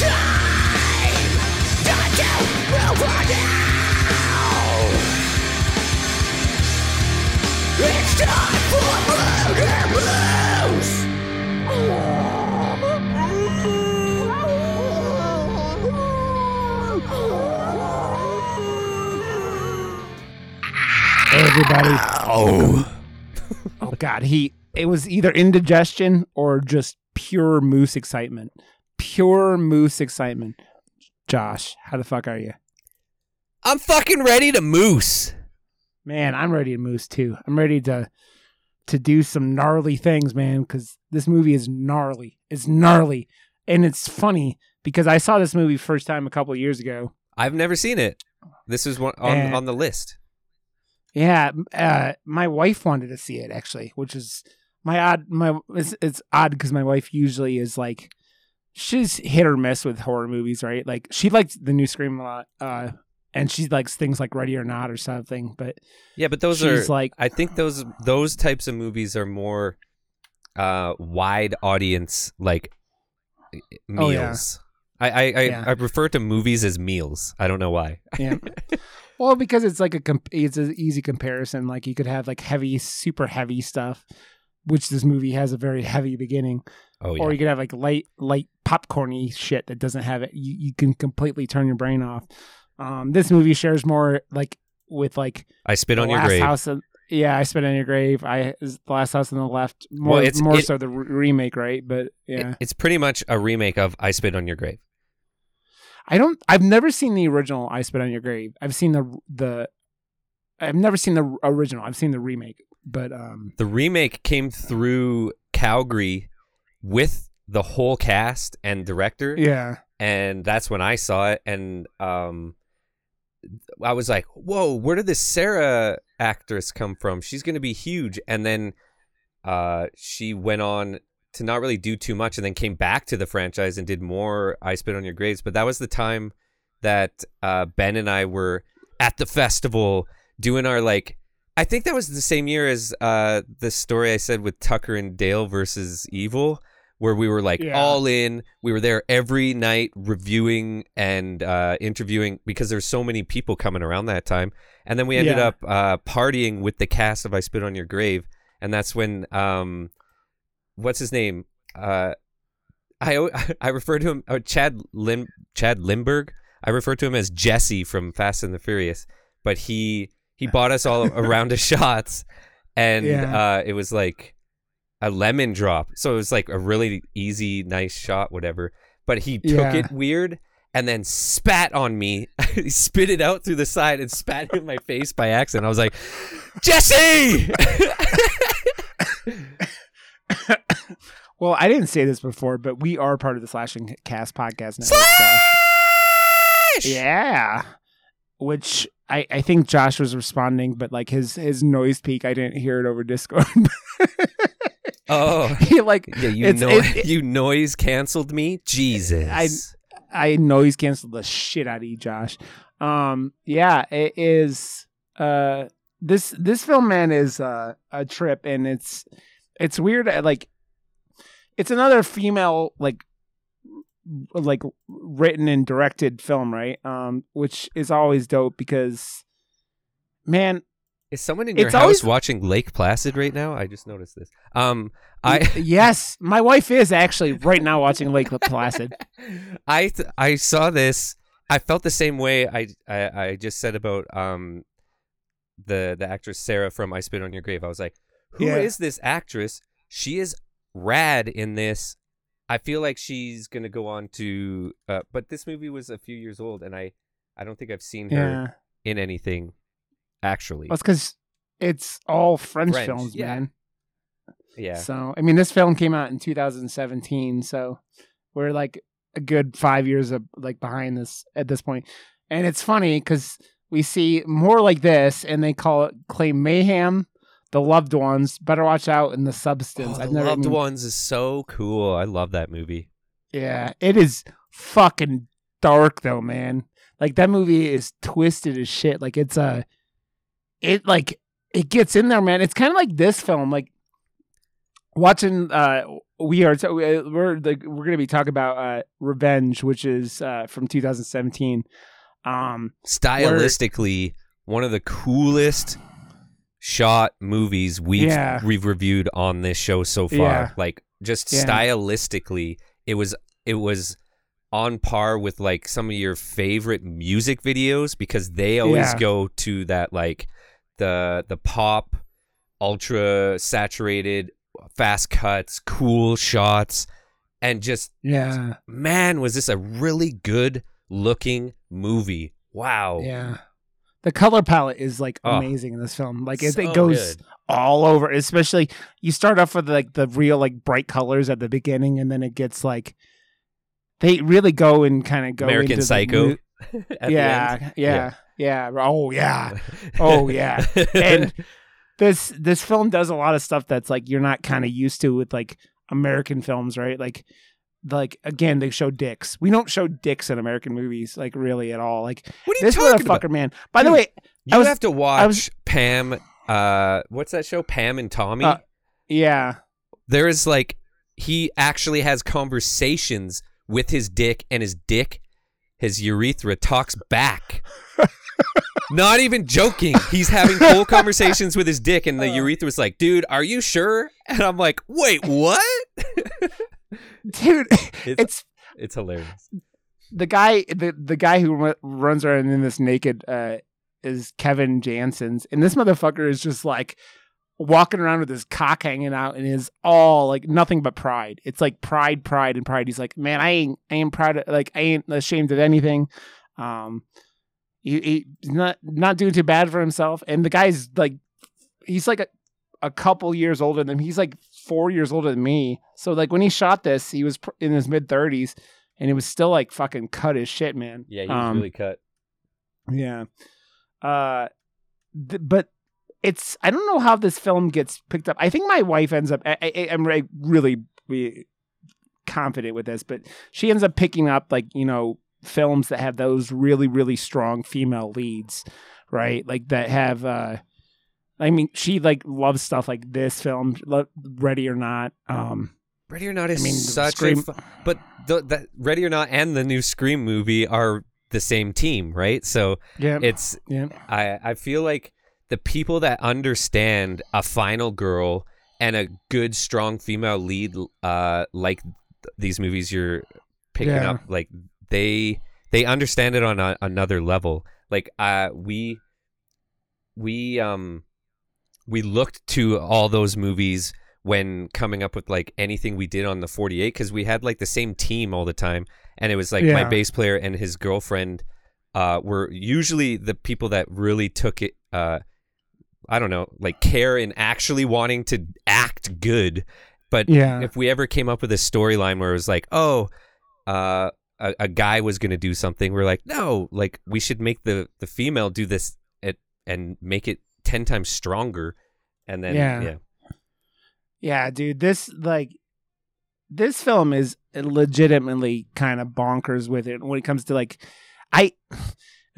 time that you will run out. It's time for Murder Blues. Hey everybody. Oh. Oh God, it was either indigestion or just pure moose excitement. Pure moose excitement. Josh, how the fuck are you? I'm fucking ready to moose. Man, I'm ready to moose too. I'm ready to do some gnarly things, man, because this movie is gnarly. It's gnarly. And it's funny because I saw this movie first time a couple of years ago. I've never seen it. This is one on the list. Yeah, my wife wanted to see it actually, which is it's odd because my wife usually is like, she's hit or miss with horror movies, right? Like she liked the new Scream a lot, and she likes things like Ready or Not or something. But yeah, but those are like, I think those types of movies are more wide audience like meals. Oh, yeah. I refer to movies as meals. I don't know why. Yeah. Well, because it's like it's an easy comparison. Like you could have like heavy, super heavy stuff, which this movie has a very heavy beginning. Oh yeah. Or you could have like light popcorny shit that doesn't have it. You can completely turn your brain off. This movie shares more like with like I Spit on Your Grave. I Spit on Your Grave. The Last House on the Left. More, well, so the remake, right? But yeah, it's pretty much a remake of I Spit on Your Grave. I've never seen the original I Spit on Your Grave. I've never seen the original. I've seen the remake, but the remake came through Calgary with the whole cast and director. Yeah. And that's when I saw it, and I was like, "Whoa, where did this Sarah actress come from? She's going to be huge." And then she went on to not really do too much, and then came back to the franchise and did more I Spit on Your Graves. But that was the time that Ben and I were at the festival doing our, like, I think that was the same year as the story I said with Tucker and Dale versus Evil, where we were like all in. We were there every night reviewing and interviewing because there's so many people coming around that time. And then we ended up partying with the cast of I Spit on Your Grave. And that's when... what's his name? I refer to him Chad Lindberg. I refer to him as Jesse from Fast and the Furious. But he bought us all a round of shots, and it was like a lemon drop. So it was like a really easy, nice shot, whatever. But he took it weird and then spat on me. He spit it out through the side and spat in my face by accident. I was like, Jesse. Well, I didn't say this before, but we are part of the Slashing Cast podcast now. Slash! So. Yeah. Which I think Josh was responding, but like his noise peak, I didn't hear it over Discord. Oh. He like, yeah, you noise canceled me? Jesus. I noise canceled the shit out of you, Josh. Yeah, it is this film, man, is a trip, and it's weird, like it's another female like written and directed film, right? Which is always dope because, man, is someone in your house watching Lake Placid right now? I just noticed this. Yes, my wife is actually right now watching Lake Placid. I saw this. I felt the same way I just said about the actress Sarah from I Spit on Your Grave. I was like, who is this actress? She is rad in this. I feel like she's going to go on to... but this movie was a few years old, and I don't think I've seen her in anything, actually. Well, it's because it's all French films, man. Yeah. So, I mean, this film came out in 2017, so we're like a good 5 years of like behind this at this point. And it's funny because we see more like this, and they claim Mayhem, The Loved Ones, Better Watch Out, and The Substance. Oh, Loved Ones is so cool. I love that movie. Yeah, it is fucking dark though, man. Like that movie is twisted as shit. Like it gets in there, man. It's kind of like this film. Like watching We're going to be talking about Revenge, which is from 2017. Stylistically, one of the coolest shot movies we've reviewed on this show so far. Yeah. Like, just stylistically, it was on par with like some of your favorite music videos, because they always go to that, like the pop, ultra saturated, fast cuts, cool shots, and just man, was this a really good looking movie. Wow. Yeah. The color palette is like amazing in this film. Like it goes good. All over. Especially you start off with like the real like bright colors at the beginning, and then it gets like they really go and kind of go American into Psycho. Yeah. Oh yeah. Oh yeah. And this film does a lot of stuff that's like you're not kind of used to with like American films, right? Like again, they show dicks. We don't show dicks in American movies, like really at all. Like what are you this talking motherfucker, about? Man. By the way, you have to watch Pam. What's that show? Pam and Tommy. Yeah. There is like he actually has conversations with his dick, and his dick, his urethra talks back. Not even joking. He's having whole conversations with his dick, and the urethra was like, dude, are you sure? And I'm like, wait, what? Dude, it's hilarious. The guy the guy who runs around in this naked is Kevin Janssens, and this motherfucker is just like walking around with his cock hanging out, and is all like nothing but pride. It's like pride and pride. He's like, man, I ain't proud of, like I ain't ashamed of anything. He's not doing too bad for himself. And the guy's like, he's like a couple years older than me. He's like 4 years older than me. So like when he shot this, he was in his mid 30s, and it was still like fucking cut as shit, man. Yeah, he was really cut. Yeah. But it's, I don't know how this film gets picked up. I think my wife ends up, I'm really confident with this, but she ends up picking up like, you know, films that have those really, really strong female leads, right? Like that have, I mean, she like loves stuff like this film, Ready or Not. Ready or Not is such Scream. But the Ready or Not and the new Scream movie are the same team, right? So I feel like the people that understand a final girl and a good, strong female lead, like these movies you're picking up, like they understand it on another level. Like we looked to all those movies when coming up with like anything we did on the 48, because we had like the same team all the time, and it was like my bass player and his girlfriend were usually the people that really took it. I don't know, like care in actually wanting to act good. But if we ever came up with a storyline where it was like, oh, a guy was going to do something, we're like, no, like we should make the female do this and make it 10 times stronger. And then, yeah, dude, this film is legitimately kind of bonkers with it when it comes to like,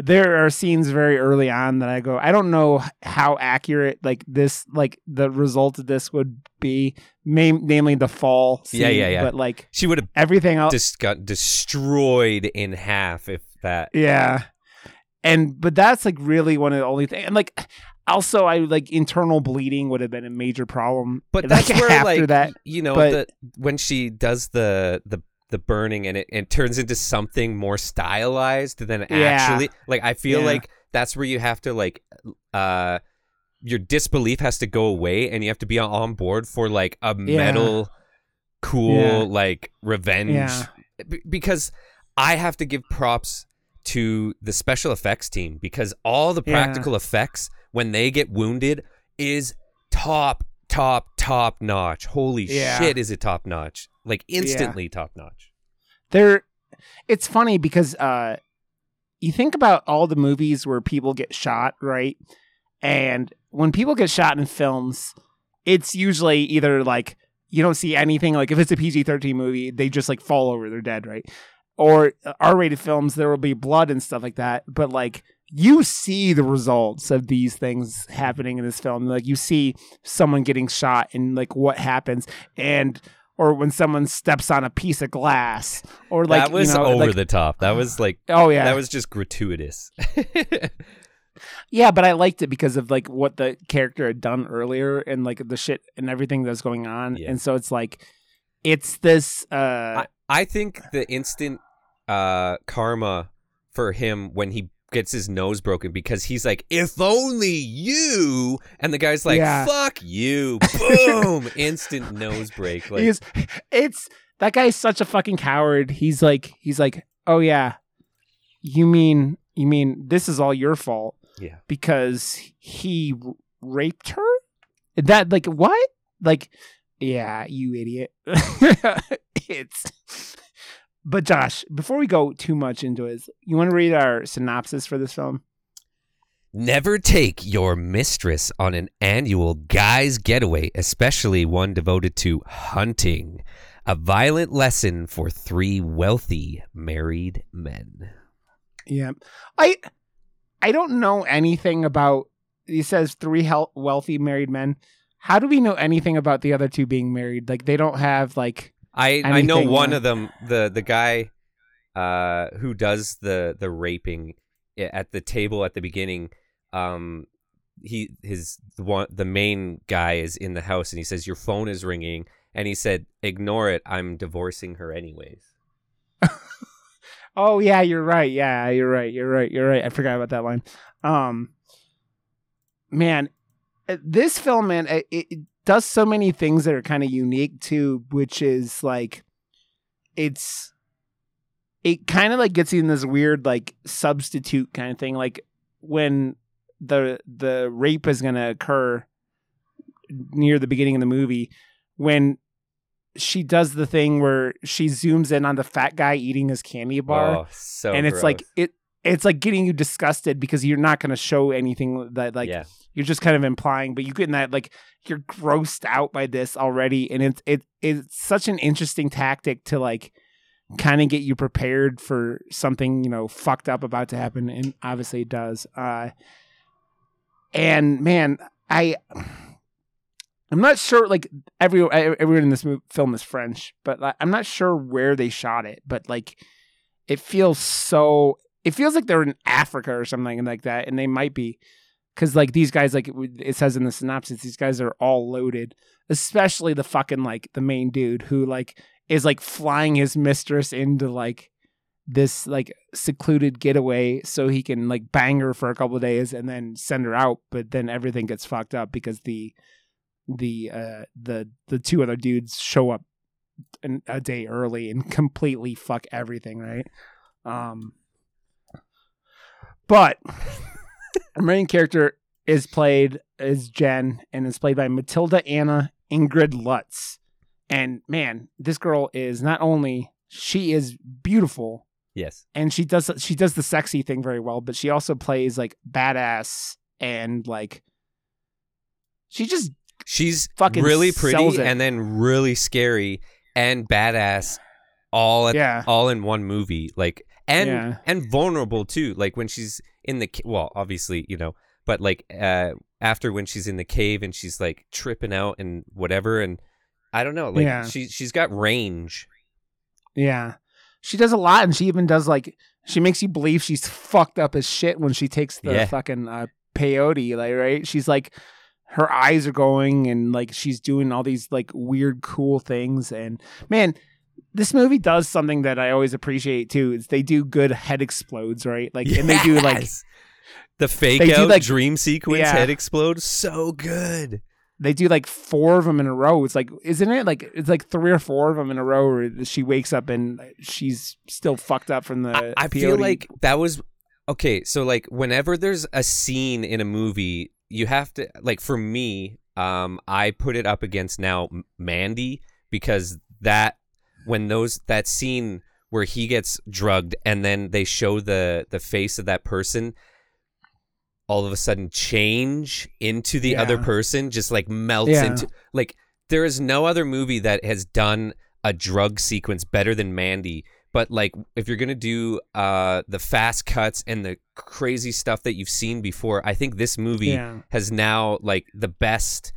there are scenes very early on that I go, I don't know how accurate like this, like the result of this would be, namely the fall scene. Yeah. But like she would have everything else got destroyed in half if that. Yeah, but that's like really one of the only things. And like also, I like internal bleeding would have been a major problem. But that's like, where after like that, you know, when she does the burning and it turns into something more stylized than actually like I feel like that's where you have to like your disbelief has to go away, and you have to be on board for like a metal cool like revenge because I have to give props to the special effects team, because all the practical effects when they get wounded is top notch. Holy shit, is it top notch? Like instantly top notch. It's funny because you think about all the movies where people get shot, right? And when people get shot in films, it's usually either like you don't see anything. Like if it's a PG-13 movie, they just like fall over, they're dead, right? Or R-rated films, there will be blood and stuff like that. But like you see the results of these things happening in this film. Like you see someone getting shot and like what happens, and or when someone steps on a piece of glass, or like that was over the top. That was like, oh yeah, that was just gratuitous. Yeah, but I liked it because of like what the character had done earlier and like the shit and everything that's going on. Yeah. And so it's like, it's this. I think the instant karma for him when he gets his nose broken, because he's like, if only you, and the guy's like, fuck you, boom, instant nose break. Like, it's that guy's such a fucking coward. He's like, oh yeah, you mean this is all your fault? Yeah, because he raped her. That like what? Like, yeah, you idiot. But Josh, before we go too much into it, you want to read our synopsis for this film? Never take your mistress on an annual guy's getaway, especially one devoted to hunting. A violent lesson for three wealthy married men. Yeah. I don't know anything about, he says three wealthy married men. How do we know anything about the other two being married? Like, they don't have like... I know one of them, the guy who does the raping at the table at the beginning. The main guy is in the house and he says, your phone is ringing, and he said, ignore it, I'm divorcing her anyways. Oh yeah, you're right. Yeah, you're right. I forgot about that line. Man, this film, man, it does so many things that are kind of unique too, which is like, it kind of like gets you in this weird like substitute kind of thing. Like when the rape is going to occur near the beginning of the movie, when she does the thing where she zooms in on the fat guy eating his candy bar. Oh, so and it's gross. Like it's like getting you disgusted because you're not going to show anything that like you're just kind of implying, but you get in that like you're grossed out by this already, and it's such an interesting tactic to like kind of get you prepared for something, fucked up about to happen, and obviously it does. And man, I'm not sure, like, everyone in this film is French, but like, I'm not sure where they shot it, but, like, it feels like they're in Africa or something like that, and they might be, because, like, these guys, like, it says in the synopsis, these guys are all loaded, especially the fucking, like, the main dude who, like, is, like, flying his mistress into, like, this, like, secluded getaway so he can, like, bang her for a couple of days and then send her out, but then everything gets fucked up because the two other dudes show up a day early and completely fuck everything, right? But our main character is Jen, and is played by Matilda Anna Ingrid Lutz. And man, this girl is not only she is beautiful, yes, and she does the sexy thing very well, but she also plays like badass and like she just. She's fucking really pretty and then really scary and badass all in one movie, like and vulnerable too, like when she's in the obviously but like after when she's in the cave and she's like tripping out and whatever, and I don't know, like she's got range. Yeah, she does a lot, and she even does like she makes you believe she's fucked up as shit when she takes the fucking peyote, like right, she's like. Her eyes are going and like she's doing all these like weird cool things, and man, this movie does something that I always appreciate too, is they do good head explodes, right? Like and they do like the fake out dream sequence head explode, so good. They do like four of them in a row. It's like, isn't it like it's like three or four of them in a row where she wakes up and she's still fucked up from the I feel like that was okay, so like whenever there's a scene in a movie, you have to, like, for me, I put it up against now Mandy, because that scene where he gets drugged and then they show the face of that person all of a sudden change into the other person, just like melts into, like, there is no other movie that has done a drug sequence better than Mandy. But like, if you're gonna do the fast cuts and the crazy stuff that you've seen before, I think this movie has now like the best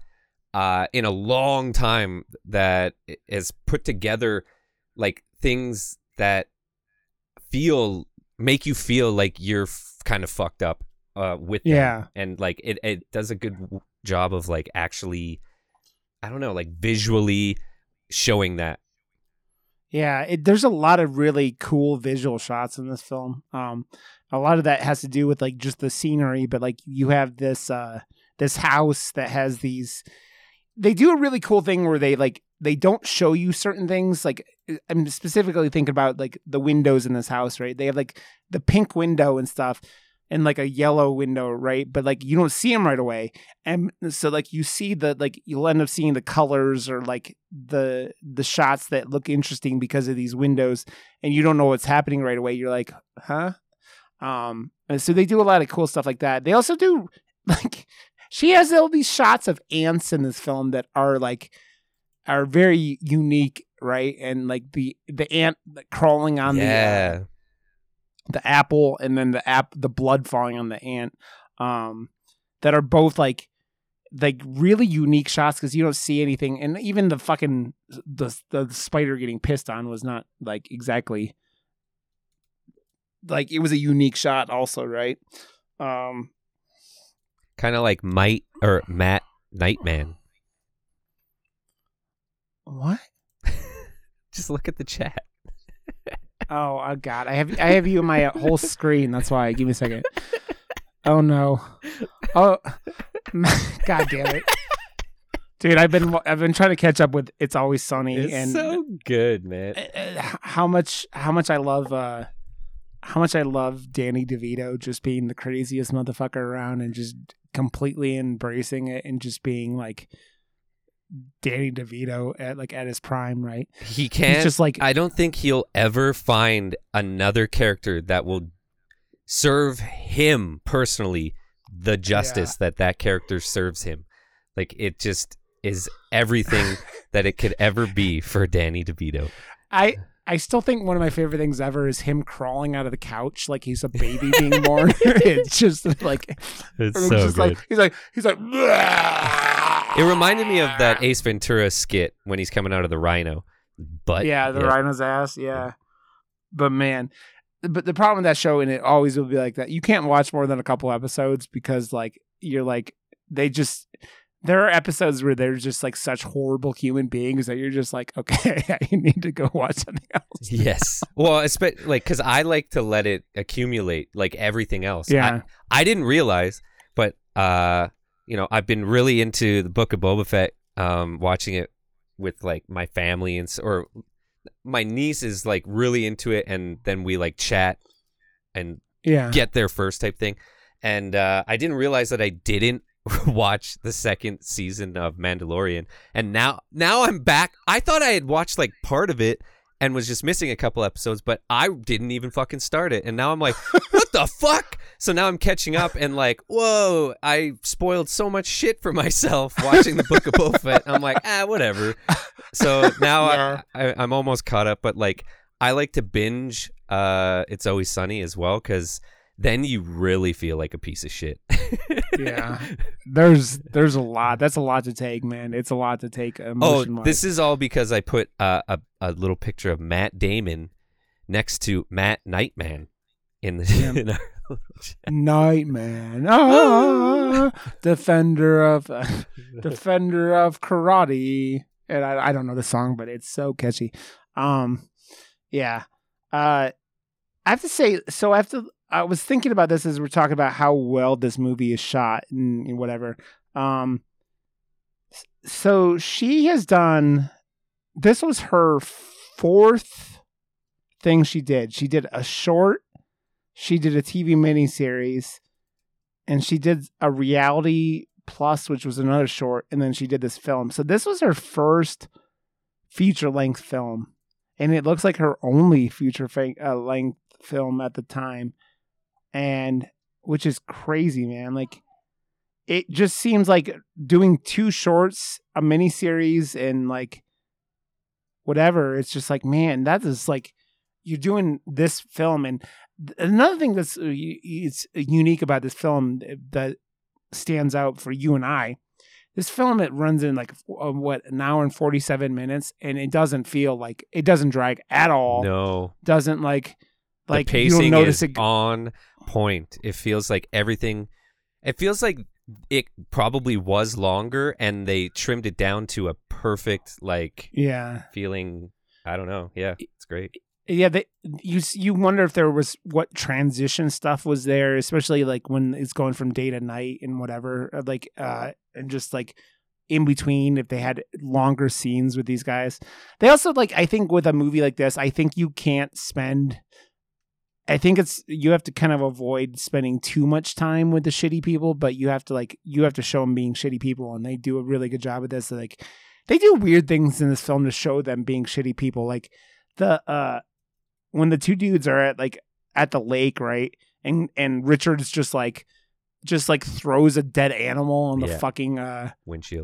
in a long time that has put together like things that feel, make you feel like you're kind of fucked up with them. Yeah. And like it does a good job of like actually, I don't know, like visually showing that. Yeah, there's a lot of really cool visual shots in this film. A lot of that has to do with like just the scenery, but like you have this this house that has these. They do a really cool thing where they like they don't show you certain things. Like I'm specifically thinking about like the windows in this house, right? They have like the pink window and stuff, and like a yellow window, right? But like you don't see them right away, and so like you see the like you'll end up seeing the colors or like the shots that look interesting because of these windows, and you don't know what's happening right away. You're like, huh? And so they do a lot of cool stuff like that. They also do like she has all these shots of ants in this film that are like are very unique, right? And like the ant crawling on the apple, and then the blood falling on the ant, that are both like really unique shots because you don't see anything. And even the fucking the spider getting pissed on was not like exactly like it was a unique shot also, right? Kind of like Mite or Matt Nightman. What? Just look at the chat. Oh God! I have you on my whole screen. That's why. Give me a second. Oh no! Oh, God damn it, dude! I've been trying to catch up with It's Always Sunny. It's and so good, man. How much I love Danny DeVito just being the craziest motherfucker around and just completely embracing it and just being like Danny DeVito at his prime, right? He can't. He's just like, I don't think he'll ever find another character that will serve him personally the justice that character serves him. Like it just is everything that it could ever be for Danny DeVito. I still think one of my favorite things ever is him crawling out of the couch like he's a baby being born. It's just like it's so just good. Like, he's like. It reminded me of that Ace Ventura skit when he's coming out of the rhino. But rhino's ass. Yeah, but man, but the problem with that show, and it always will be like that. You can't watch more than a couple episodes because like you're like they just. There are episodes where they're just like such horrible human beings that you're just like, okay, I need to go watch something else. Yes. Well, especially like because I like to let it accumulate like everything else. Yeah. I didn't realize, but you know, I've been really into the Book of Boba Fett, watching it with like my family and or my niece is like really into it, and then we like chat and get there first type thing, and I didn't realize that I didn't watch the second season of Mandalorian, and now I'm back. I thought I had watched like part of it and was just missing a couple episodes, but I didn't even fucking start it, and now I'm like what the fuck. So now I'm catching up and like, whoa, I spoiled so much shit for myself watching the Book of Boba Fett. I'm like, whatever. So now I'm almost caught up, but like I like to binge It's Always Sunny as well, because then you really feel like a piece of shit. Yeah, there's a lot. That's a lot to take, man. It's a lot to take. Oh, this is all because I put a little picture of Matt Damon next to Matt Nightman in the in our little chat. Nightman, defender of karate, and I don't know the song, but it's so catchy. I have to say, so after. I was thinking about this as we're talking about how well this movie is shot and whatever. So she has done, this was her fourth thing she did. She did a short, she did a TV miniseries, and she did a reality plus, which was another short. And then she did this film. So this was her first feature length film. And it looks like her only feature length film at the time. And which is crazy, man. Like, it just seems like doing two shorts, a miniseries, and like whatever. It's just like, man, that is like you're doing this film. And another thing that's it's unique about this film that stands out for you and I This film, it runs in like, an hour and 47 minutes, and it doesn't feel like, it doesn't drag at all. No. Doesn't like, the pacing you don't notice is on point. It feels like everything, it feels like it probably was longer, and they trimmed it down to a perfect, feeling, I don't know. Yeah, it's great. Yeah, you wonder if there was what transition stuff was there, especially like when it's going from day to night and whatever, and just like in between, if they had longer scenes with these guys. They also I think with a movie like this, you have to kind of avoid spending too much time with the shitty people, but you have to show them being shitty people, and they do a really good job of this. They do weird things in this film to show them being shitty people, when the two dudes are at the lake, right? And Richard's just throws a dead animal on the fucking windshield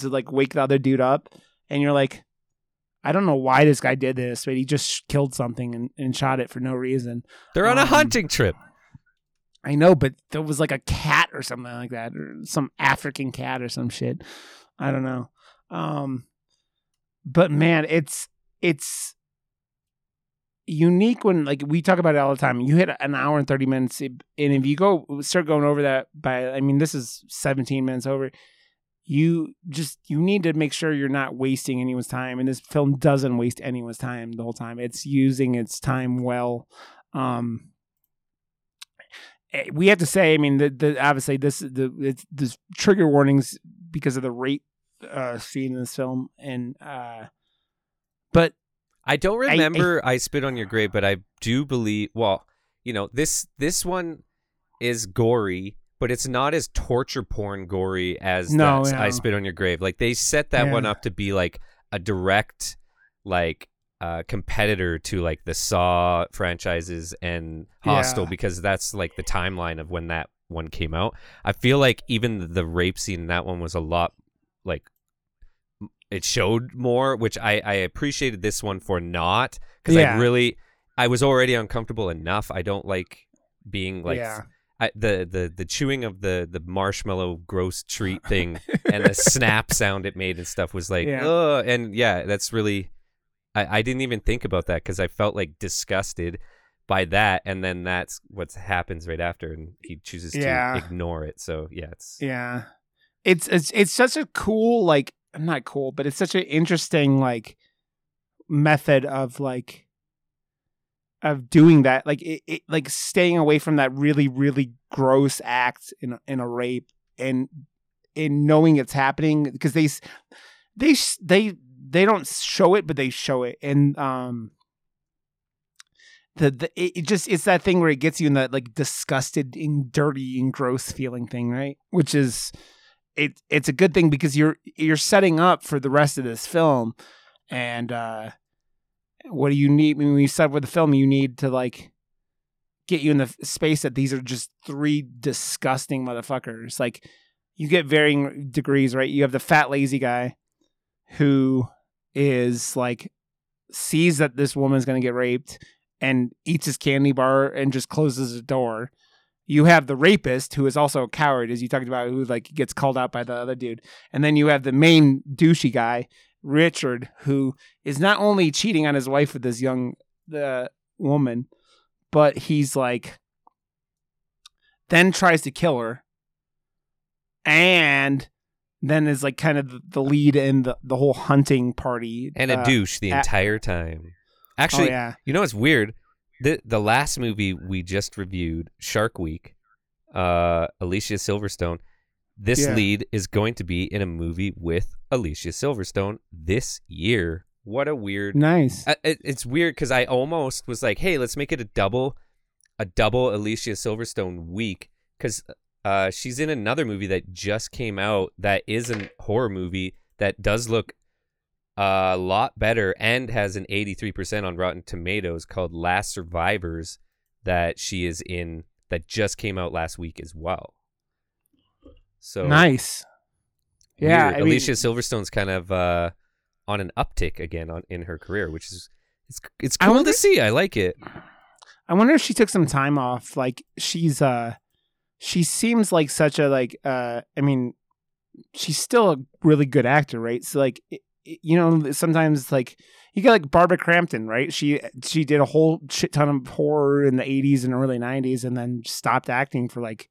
to wake the other dude up, and you're like, I don't know why this guy did this, but he just killed something and shot it for no reason. They're on a hunting trip. I know, but there was a cat or something like that, or some African cat or some shit. I don't know. But man, it's unique when we talk about it all the time. You hit an hour and 30 minutes, and if you start going over that this is 17 minutes over. You need to make sure you're not wasting anyone's time, and this film doesn't waste anyone's time the whole time. It's using its time well. We have to say, obviously this trigger warnings because of the rape scene in this film, and but I don't remember I Spit on Your Grave, but I do believe, this one is gory, but it's not as torture porn gory as I Spit on Your Grave. They set that one up to be a direct competitor to the Saw franchises and Hostel, because that's the timeline of when that one came out. I feel even the rape scene in that one was a lot it showed more, which I appreciated this one for not, because I was already uncomfortable enough. I don't like being the chewing of the marshmallow gross treat thing and the snap sound it made and stuff was ugh. And that's really, I didn't even think about that because I felt disgusted by that, and then that's what happens right after, and he chooses to ignore it. So it's such a cool not cool, but it's such an interesting method of doing that, it staying away from that really, really gross act in a rape, and in knowing it's happening, because they don't show it, but they show it, and it's that thing where it gets you in that disgusted and dirty and gross feeling thing, right? Which is. It's a good thing because you're setting up for the rest of this film, and what do you need when you set up with the film? You need to get you in the space that these are just three disgusting motherfuckers. You get varying degrees, right? You have the fat lazy guy who is sees that this woman's gonna get raped and eats his candy bar and just closes the door. You have the rapist, who is also a coward, as you talked about, who gets called out by the other dude. And then you have the main douchey guy, Richard, who is not only cheating on his wife with this young woman, but he's then tries to kill her, and then is kind of the lead in the whole hunting party. And a douche the entire time. Actually, you know what's weird? The last movie we just reviewed, Shark Week, Alicia Silverstone, this lead is going to be in a movie with Alicia Silverstone this year. What a weird... Nice. It's weird because I almost was hey, let's make it a double Alicia Silverstone week, because she's in another movie that just came out that is a horror movie that does look a lot better and has an 83% on Rotten Tomatoes, called Last Survivors, that she is in, that just came out last week as well. So nice. Weird. Yeah. Alicia Silverstone's kind of on an uptick again in her career, which is it's cool to see. I like it. I wonder if she took some time off. She seems like such a she's still a really good actor, right? So like, you know, sometimes like you got like Barbara Crampton, right? She did a whole shit ton of horror in the 80s and early 90s and then stopped acting for like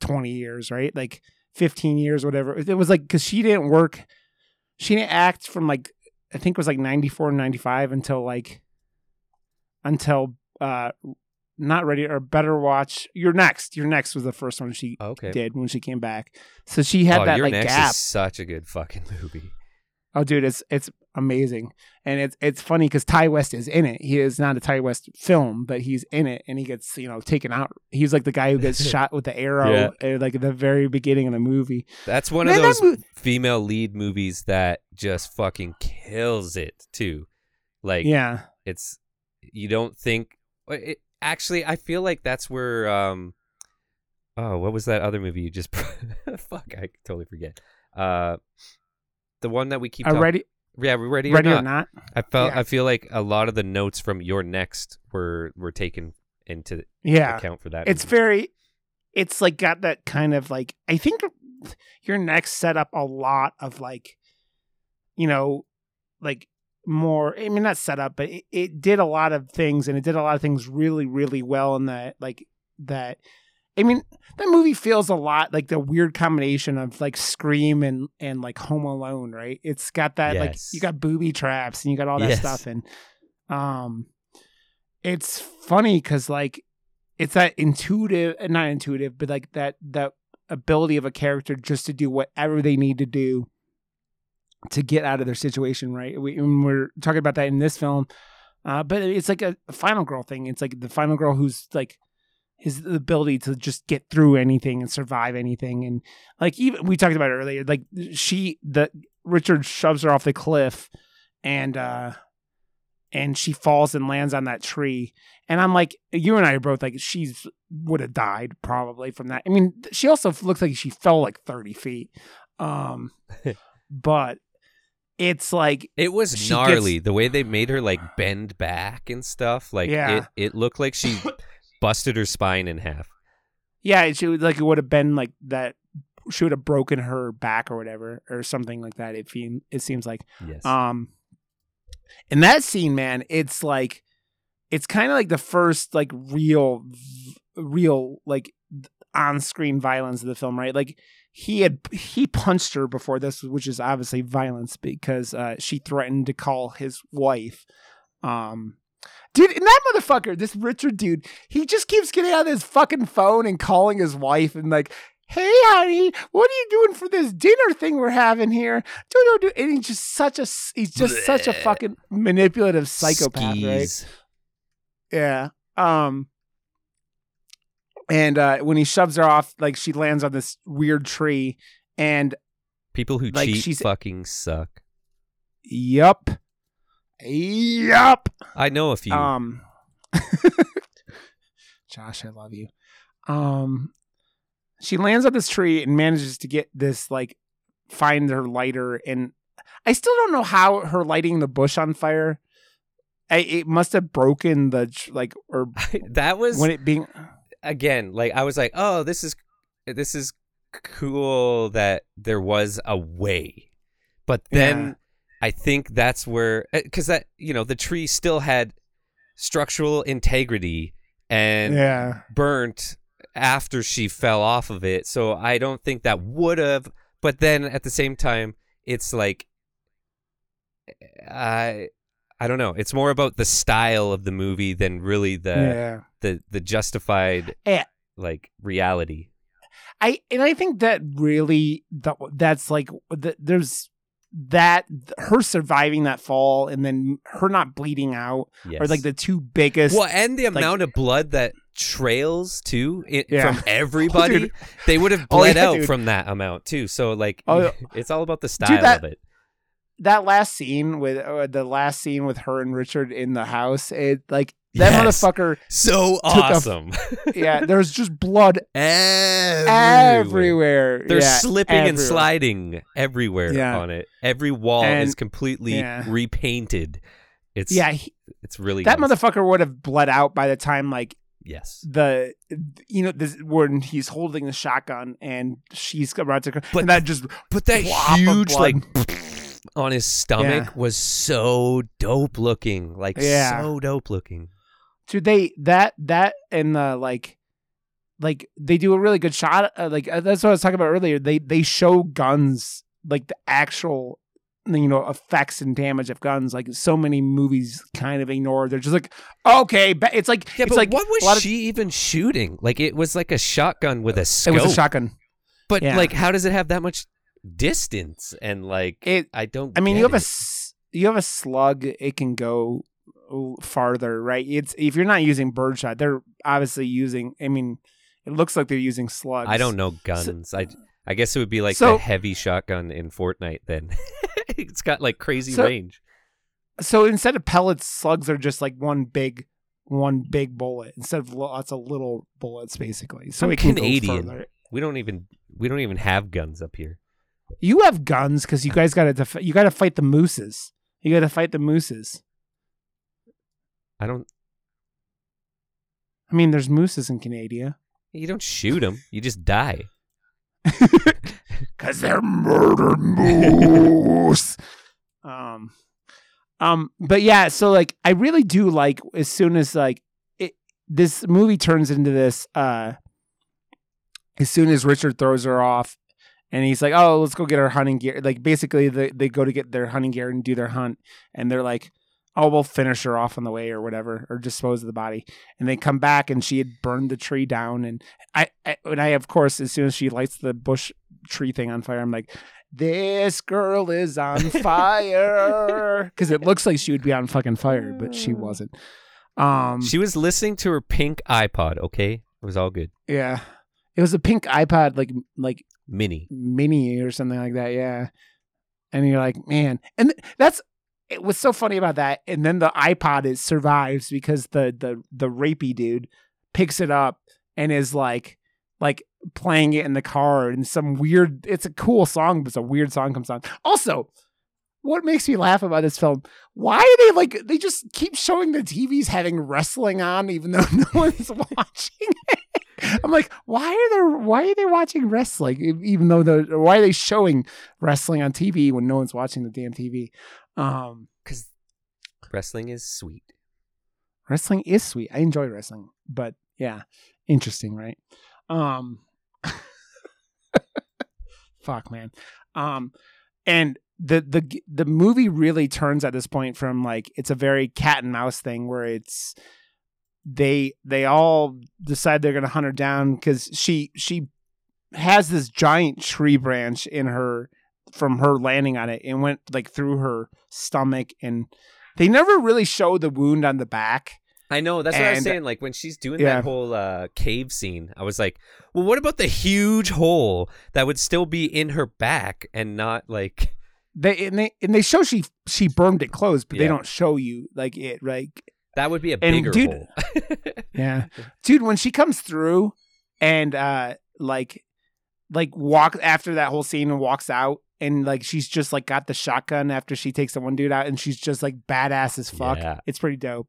20 years, right? Like 15 years, whatever. It was like, because she didn't work. She didn't act from like, I think it was like 94 and 95 until Not Ready or Better Watch. Your Next. Your Next was the first one she did when she came back. So she had that like gap. Your Next is such a good fucking movie. Oh, dude, it's amazing. And it's funny because Ty West is in it. He is not a Ty West film, but he's in it and he gets, you know, taken out. He's like the guy who gets shot with the arrow at like the very beginning of the movie. That's one of those female lead movies that just fucking kills it too. Like, yeah, it's, you don't think it, actually, I feel like that's where what was that other movie you just fuck, I totally forget. The one that we keep talking... Ready or Not. I feel like a lot of the notes from Your Next were taken into account for that. It's movie. It's like got that kind of like, I think Your Next set up a lot of like, you know, like more, I mean, not set up, but it did a lot of things, and it did a lot of things really, really well in that, like that. I mean, that movie feels a lot like the weird combination of like Scream and like Home Alone, right? It's got that like, you got booby traps and you got all that stuff. And it's funny because like it's that not intuitive, but like that ability of a character just to do whatever they need to do to get out of their situation, right? We're talking about that in this film. But it's like a final girl thing. It's like the final girl who's like, his ability to just get through anything and survive anything. And like, even we talked about it earlier, like Richard shoves her off the cliff and she falls and lands on that tree. And I'm like, you and I are both like, she's would have died probably from that. I mean, she also looks like she fell like 30 feet. But it's like, it was gnarly. The way they made her like bend back and stuff. Like it looked like she busted her spine in half. Yeah, she would, like, it would have been like that. She would have broken her back or whatever, or something like that. It seems like. Yes. In that scene, man, it's like, it's kind of like the first like real like on-screen violence of the film, right? Like he punched her before this, which is obviously violence because she threatened to call his wife. Dude, and that motherfucker, this Richard dude, he just keeps getting out of his fucking phone and calling his wife and like, hey, honey, what are you doing for this dinner thing we're having here? Do. And he's just such a fucking manipulative psychopath, right? Yeah. And when he shoves her off, like she lands on this weird tree, and people who like, cheat fucking suck. Yup. I know a few. Josh, I love you. She lands on this tree and manages to get this, like, find her lighter. And I still don't know how her lighting the bush on fire. It must have broken the, like, or that was when it being again. Like I was like, oh, this is cool that there was a way, but then. Yeah. I think that's where, because that, you know, the tree still had structural integrity and burnt after she fell off of it. So I don't think that would have. But then at the same time, it's like, I don't know. It's more about the style of the movie than really the justified like reality. I think that really that's like there's. That her surviving that fall and then her not bleeding out are like the two biggest. Well, and the amount of blood that trails too from everybody, they would have bled out from that amount too. So like, it's all about the style of it. That last scene with her and Richard in the house, it like that motherfucker so awesome. There's just blood everywhere. They're slipping and sliding everywhere on it. Every wall is completely repainted. It's really that nice. Motherfucker would have bled out by the time like Yes. When he's holding the shotgun and she's about to, but, and that just, but that huge like on his stomach was so dope looking, so dope looking. Dude, they do a really good shot. That's what I was talking about earlier. They show guns, like the actual, effects and damage of guns. Like so many movies kind of ignore. They're just like, okay, it's like, yeah, it's but like, what was she even shooting? Like it was like a shotgun with a scope. It was a shotgun, but how does it have that much distance? And you have a slug. It can go farther, right? It's if you're not using birdshot, they're obviously using. I mean, it looks like they're using slugs. I don't know guns. I guess it would be the heavy shotgun in Fortnite then. It's got crazy range. So instead of pellets, slugs are just one big bullet instead of lots of little bullets, basically. So I'm Canadian. Further. We don't even have guns up here. You have guns because you guys got to fight the mooses. You got to fight the mooses. There's mooses in Canada. You don't shoot them. You just die. Because they're murder moose. But yeah, so I really do as soon as this movie turns into this, as soon as Richard throws her off and he's like, oh, let's go get our hunting gear. Basically they go to get their hunting gear and do their hunt. And they're like, oh, we'll finish her off on the way or whatever, or dispose of the body. And they come back and she had burned the tree down. And I of course, as soon as she lights the bush tree thing on fire, I'm like, this girl is on fire. Cause it looks like she would be on fucking fire, but she wasn't. She was listening to her pink iPod. Okay. It was all good. Yeah. It was a pink iPod, like mini or something like that. Yeah. And you're like, man, and that's, it was so funny about that. And then the iPod survives because the rapey dude picks it up and is like playing it in the car, and some weird, it's a cool song, but it's a weird song comes on. Also, what makes me laugh about this film, why are they they just keep showing the TVs having wrestling on even though no one's watching it. I'm like, why are they watching wrestling? Even though why are they showing wrestling on TV when no one's watching the damn TV? Because wrestling is sweet. I enjoy wrestling, but yeah, interesting, right? Fuck, man. And the movie really turns at this point from it's a very cat and mouse thing where it's. They all decide they're going to hunt her down because she has this giant tree branch in her from her landing on it and went through her stomach, and they never really show the wound on the back. I know. That's what I was saying. When she's doing that whole cave scene, I was like, well, what about the huge hole that would still be in her back and not They show she burned it closed, but they don't show you it, right? That would be a bigger hole. Yeah. Dude, when she comes through and walks after that whole scene and walks out, and she's just got the shotgun after she takes the one dude out, and she's just badass as fuck. Yeah. It's pretty dope.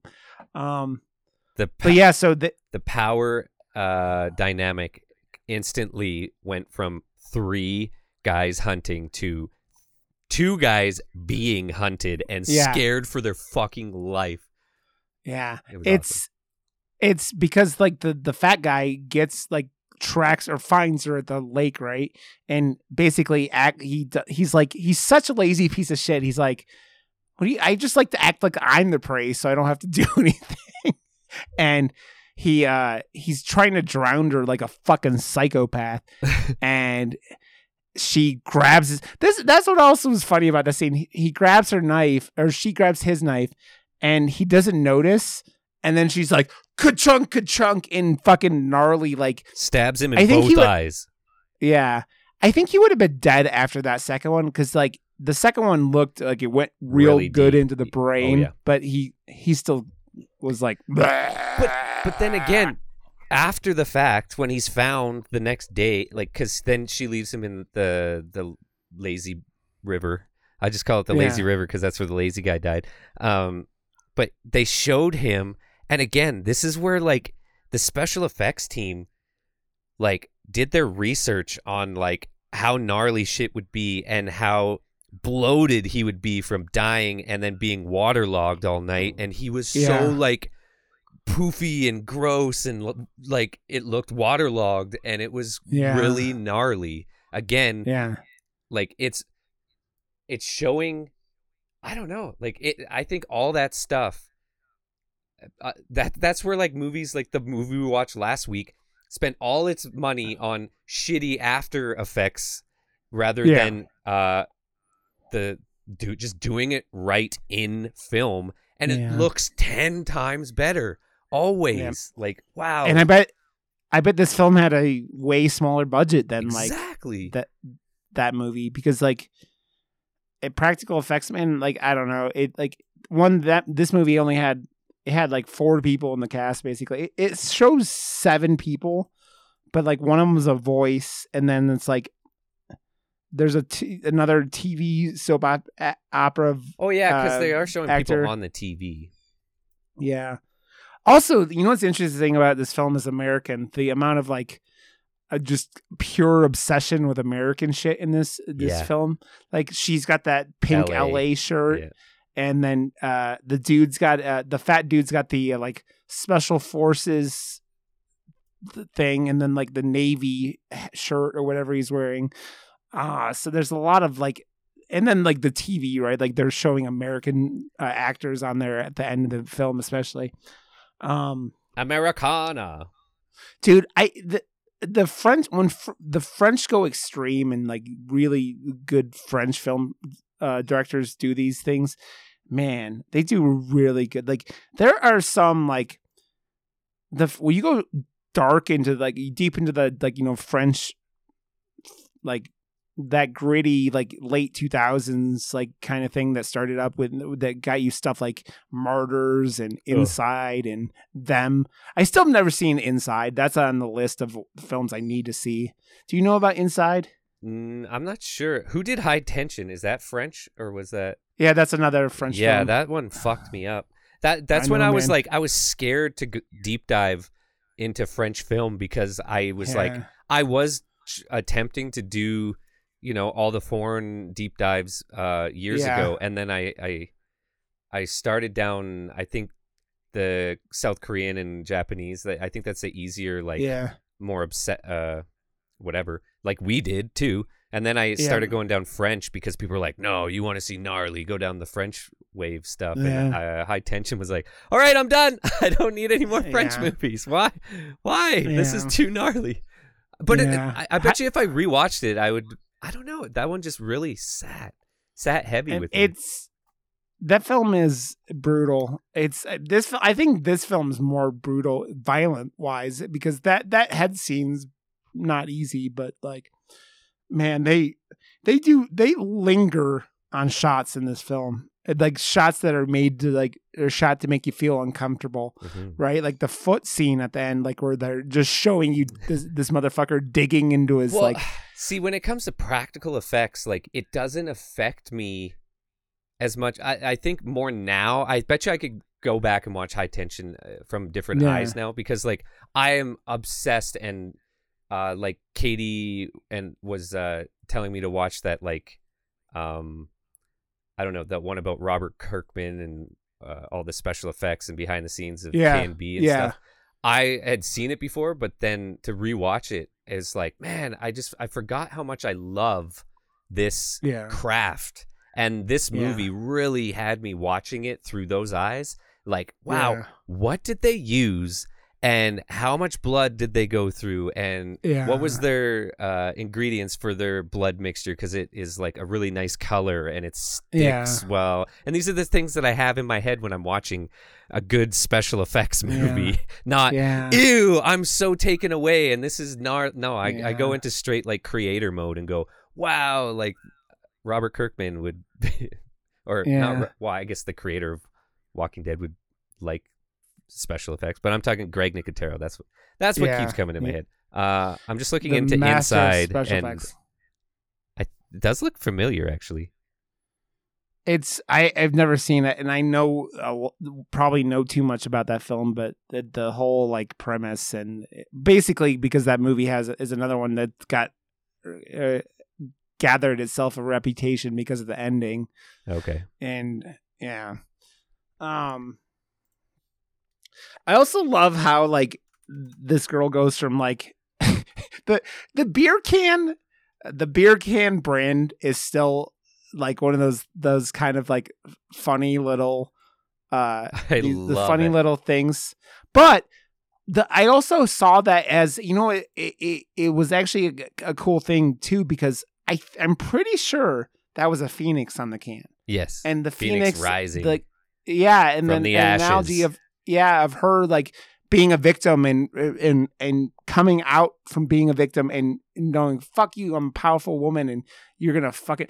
The power dynamic instantly went from 3 guys hunting to 2 guys being hunted and scared for their fucking life. Yeah, it's because the fat guy gets tracks or finds her at the lake, right? And basically he's such a lazy piece of shit. He's like, what do you? I just like to act like I'm the prey, so I don't have to do anything. And he's trying to drown her like a fucking psychopath, and she grabs his. That's what also was funny about the scene. He grabs her knife, or she grabs his knife. And he doesn't notice. And then she's like, ka-chunk, ka-chunk, in fucking gnarly, stabs him in both eyes. Yeah. I think he would have been dead after that second one. Because, the second one looked like it went really good into the brain. Oh, yeah. But he still was like... But then again, after the fact, when he's found the next day... because then she leaves him in the lazy river. I just call it the lazy river because that's where the lazy guy died. But they showed him, and again, this is where the special effects team like did their research on like how gnarly shit would be and how bloated he would be from dying and then being waterlogged all night, and he was so like poofy and gross and like it looked waterlogged and it was really gnarly. Again, like it's showing, I don't know, like it. I think all that stuff that's where like movies like the movie we watched last week spent all its money on shitty after effects rather than the dude just doing it right in film, and it looks 10 times better always. Like, wow. And I bet this film had a way smaller budget than like that movie, because like it practical effects, man, like I don't know, it like one that this movie only had, it had like 4 people in the cast basically. It shows 7 people, but like one of them was a voice, and then it's like there's another TV soap opera. Oh yeah, because they are showing people on the TV. Yeah. Also, you know what's interesting about this film is American. The amount of like just pure obsession with American shit in this film. Like she's got that pink LA shirt, and then the dude's got the fat dude's got the like special forces thing, and then like the Navy shirt or whatever he's wearing. So there's a lot of like, and then like the TV, right? Like they're showing American actors on there at the end of the film, especially. Americana, dude. The French, when the French go extreme and like really good French film directors do these things, man, they do really good. Like there are some like when you go dark into like deep into the like, you know, French, like that gritty like late 2000s like kind of thing that started up with that got you stuff like Martyrs and Inside and Them. I still have never seen Inside. That's on the list of films I need to see. Do you know about Inside? I'm not sure. Who did High Tension? Is that French or was that? Yeah, that's another French film. That one fucked me up. That's when I was like, I was scared to deep dive into French film because I was like, I was attempting to do, you know, all the foreign deep dives years ago, and then I started down, I think, the South Korean and Japanese. I think that's the easier, like more upset whatever, like we did too. And then I started going down French because people were like, no, you want to see gnarly, go down the French wave stuff. And High Tension was like, all right, I'm done. I don't need any more French movies. Why This is too gnarly. But I bet you if I rewatched it, I would. I don't know. That one just really sat heavy with me. That film is brutal. I think this film's more brutal, violent wise, because that head scene's not easy. But like, man, they linger on shots in this film, like shots that are made to like, or shot to make you feel uncomfortable, right? Like the foot scene at the end, like where they're just showing you this motherfucker digging into his like. See, when it comes to practical effects, like it doesn't affect me as much. I think more now. I bet you I could go back and watch High Tension from different eyes now, because like I am obsessed, and like Katie and was telling me to watch that like. I don't know, that one about Robert Kirkman and all the special effects and behind the scenes of K&B and stuff. I had seen it before, but then to rewatch it is like, man, I forgot how much I love this craft. And this movie really had me watching it through those eyes. Like, wow, what did they use? And how much blood did they go through? And what was their ingredients for their blood mixture? Because it is like a really nice color and it sticks well. And these are the things that I have in my head when I'm watching a good special effects movie. Not, ew, I'm so taken away. And this is No, I go into straight like creator mode and go, wow, like Robert Kirkman would... or not... Well, I guess the creator of Walking Dead would like... special effects, but I'm talking Greg Nicotero. That's what keeps coming in my head. I'm just looking into Inside, and it does look familiar, actually. It's I've never seen it, and I know probably know too much about that film, but the whole like premise and basically because that movie is another one that got gathered itself a reputation because of the ending. Okay, and yeah, I also love how like this girl goes from like the beer can brand is still. Like one of those kind of like funny little, little things. But I also saw that as it was actually a cool thing too because I'm pretty sure that was a phoenix on the can. Yes, and the phoenix rising, like yeah, and then the analogy of her like being a victim and coming out from being a victim and knowing fuck you, I'm a powerful woman and you're gonna fucking.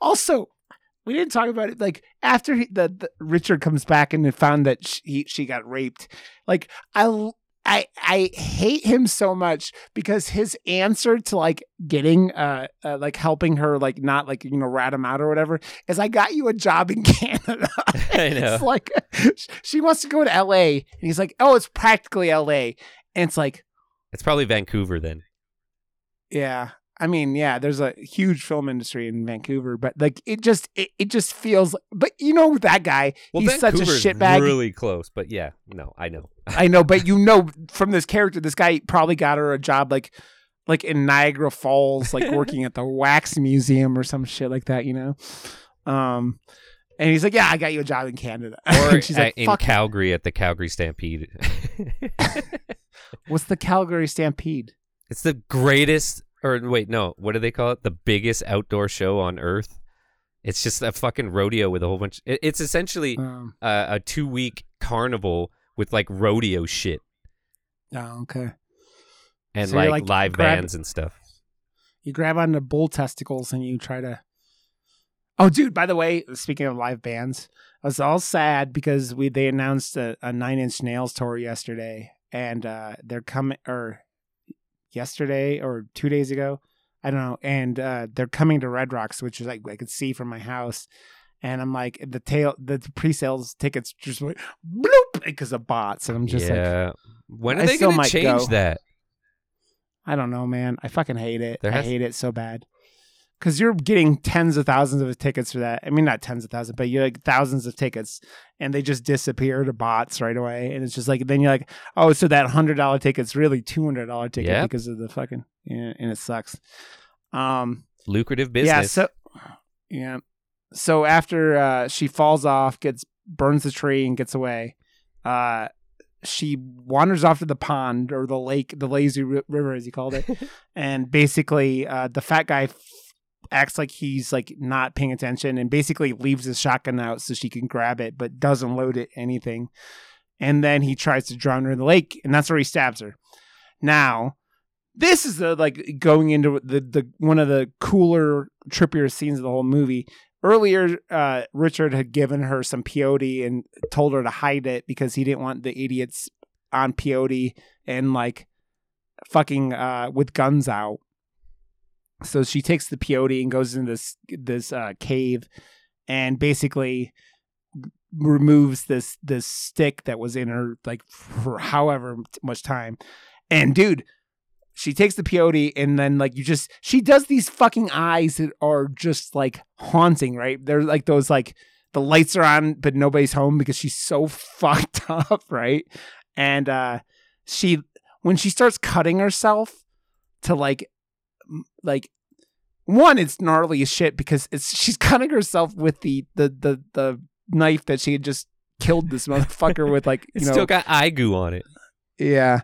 Also, we didn't talk about it. Like after the Richard comes back and found that she got raped. Like I hate him so much because his answer to like getting like helping her like not like rat him out or whatever is I got you a job in Canada. I know. It's like she wants to go to L.A. and he's like, oh, it's practically L.A. and it's like it's probably Vancouver then. Yeah. I mean, yeah, there's a huge film industry in Vancouver, but like it just feels. But that guy, well, he's Vancouver's such a shitbag. Really close, but yeah, no, I know, but from this character, this guy probably got her a job like in Niagara Falls, like working at the wax museum or some shit like that, And he's like, yeah, I got you a job in Canada, or she's like, in Calgary at the Calgary Stampede. What's the Calgary Stampede? It's the greatest. Or wait, no, what do they call it? The biggest outdoor show on earth. It's just a fucking rodeo with a whole bunch. It's essentially a 2-week carnival with like rodeo shit. Oh, okay. And so like live bands and stuff. You grab onto bull testicles and you try to. Oh, dude, by the way, speaking of live bands, I was all sad because they announced a Nine Inch Nails tour yesterday and they're coming or. Yesterday or 2 days ago, I don't know, and they're coming to Red Rocks, which is like I could see from my house, and I'm like the pre-sales tickets just went bloop because of bots, and I'm just like, when are they going to change that? I don't know, man. I fucking hate it. I hate it so bad because you're getting tens of thousands of tickets for that. I mean, not tens of thousands, but you're like thousands of tickets, and they just disappear to bots right away. And it's just like, then you're like, oh, so that $100 ticket's really $200 ticket because of the fucking, and it sucks. Lucrative business. Yeah. So after she falls off, burns the tree and gets away, she wanders off to the pond or the lake, the lazy river, as he called it. And basically the fat guy acts like he's like not paying attention and basically leaves his shotgun out so she can grab it but doesn't load it anything, and then he tries to drown her in the lake, and that's where he stabs her. Now this is going into the one of the cooler, trippier scenes of the whole movie. Earlier Richard had given her some peyote and told her to hide it because he didn't want the idiots on peyote and like fucking with guns out. So she takes the peyote and goes into this cave and basically removes this stick that was in her like for however much time. And dude, she takes the peyote and then like she does these fucking eyes that are just like haunting, right? They're like those like the lights are on but nobody's home because she's so fucked up, right? And when she starts cutting herself to like one, it's gnarly as shit because she's cutting herself with the knife that she had just killed this motherfucker with, like it's still got eye goo on it. Yeah,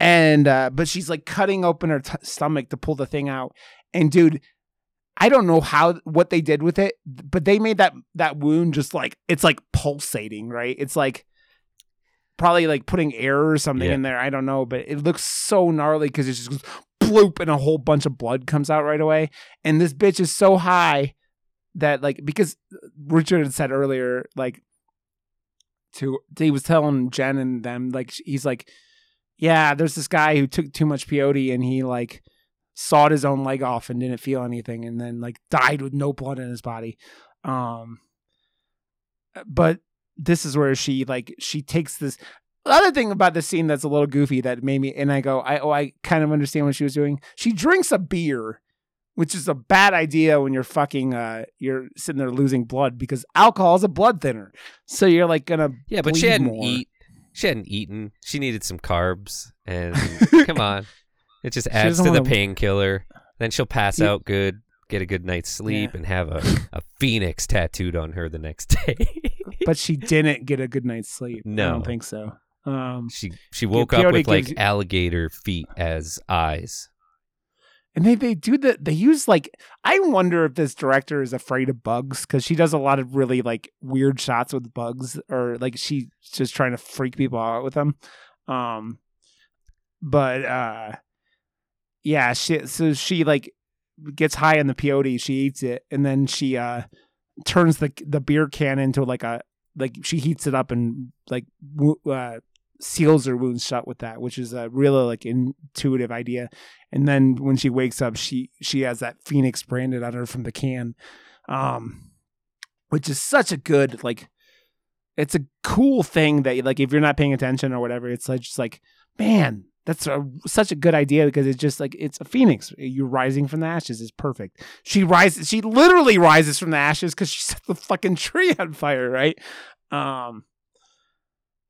and but she's like cutting open her stomach to pull the thing out, and dude, I don't know what they did with it, but they made that wound just like it's like pulsating, right? It's like probably like putting air or something in there. I don't know, but it looks so gnarly because it just goes bloop and a whole bunch of blood comes out right away. And this bitch is so high that like, because Richard had said earlier, like he was telling Jen and them, like, he's like, yeah, there's this guy who took too much peyote and he like sawed his own leg off and didn't feel anything and then like died with no blood in his body. But this is where she takes this. Another thing about this scene that's a little goofy that made me, and I go, I kind of understand what she was doing. She drinks a beer, which is a bad idea when you're fucking, you're sitting there losing blood, because alcohol is a blood thinner. So you're like gonna bleed. But she hadn't eaten. She hadn't eaten. She needed some carbs, and come on, it just adds to the painkiller. Then she'll pass out good, get a good night's sleep, and have a phoenix tattooed on her the next day. But she didn't get a good night's sleep. No, I don't think so. She woke up with like alligator feet as eyes, and they use like, I wonder if this director is afraid of bugs, because she does a lot of really like weird shots with bugs, or like she's just trying to freak people out with them. She like gets high on the peyote, she eats it, and then she turns the beer can into like she heats it up and like seals her wounds shut with that, which is a really like intuitive idea. And then when she wakes up, she has that phoenix branded on her from the can, which is such a good, like, it's a cool thing that like if you're not paying attention or whatever, it's like, just like, man, that's such a good idea, because it's just like, it's a phoenix. You're rising from the ashes. It's perfect. She literally rises from the ashes because she set the fucking tree on fire, right?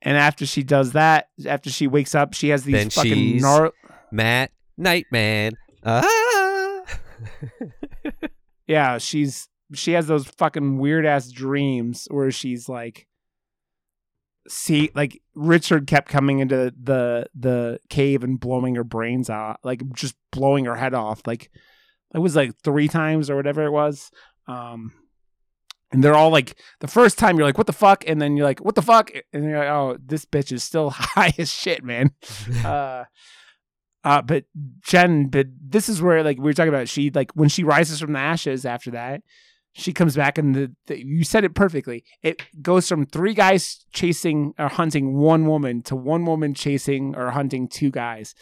And after she does that, after she wakes up, she has these then fucking Matt Nightman. Yeah, she has those fucking weird ass dreams where she's like, see, like Richard kept coming into the cave and blowing her brains out, like just blowing her head off. Like it was like 3 times or whatever it was. And they're all like, the first time you're like, what the fuck? And then you're like, what the fuck? And you're like, oh, this bitch is still high as shit, man. But this is where like we were talking about, she like when she rises from the ashes after that, she comes back and you said it perfectly. It goes from 3 guys chasing or hunting 1 woman to 1 woman chasing or hunting 2 guys.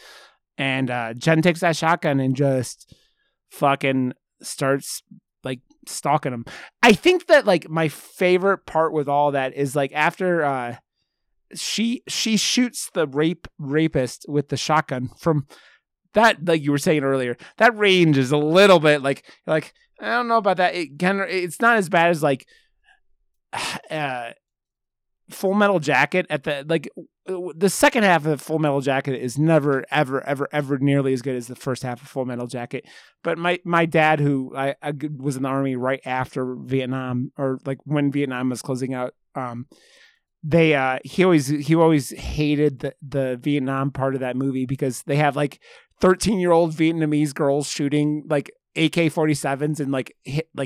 And Jen takes that shotgun and just fucking starts like stalking them. I think that like my favorite part with all that is like after she shoots the rapist with the shotgun from that, like you were saying earlier, that range is a little bit like, I don't know about that. It's not as bad as like Full Metal Jacket at the, like the second half of Full Metal Jacket is never, ever, ever, ever nearly as good as the first half of Full Metal Jacket. But my dad, who I was in the Army right after Vietnam, or like when Vietnam was closing out, he always hated the Vietnam part of that movie, because they have like 13-year-old Vietnamese girls shooting like AK-47s and like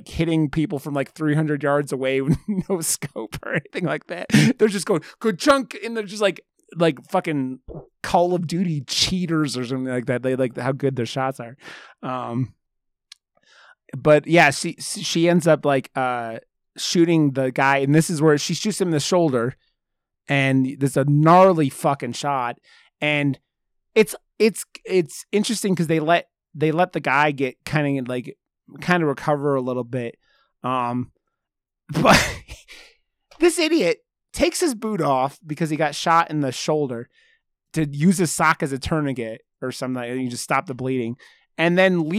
hitting people from like 300 yards away with no scope or anything like that. They're just going ka-chunk, and they're just like fucking Call of Duty cheaters or something like that. They like how good their shots are. But yeah, she ends up like shooting the guy, and this is where she shoots him in the shoulder, and there's a gnarly fucking shot, and it's interesting because they let the guy get kind of recover a little bit. But this idiot takes his boot off because he got shot in the shoulder to use his sock as a tourniquet or something, and you just stop the bleeding, and then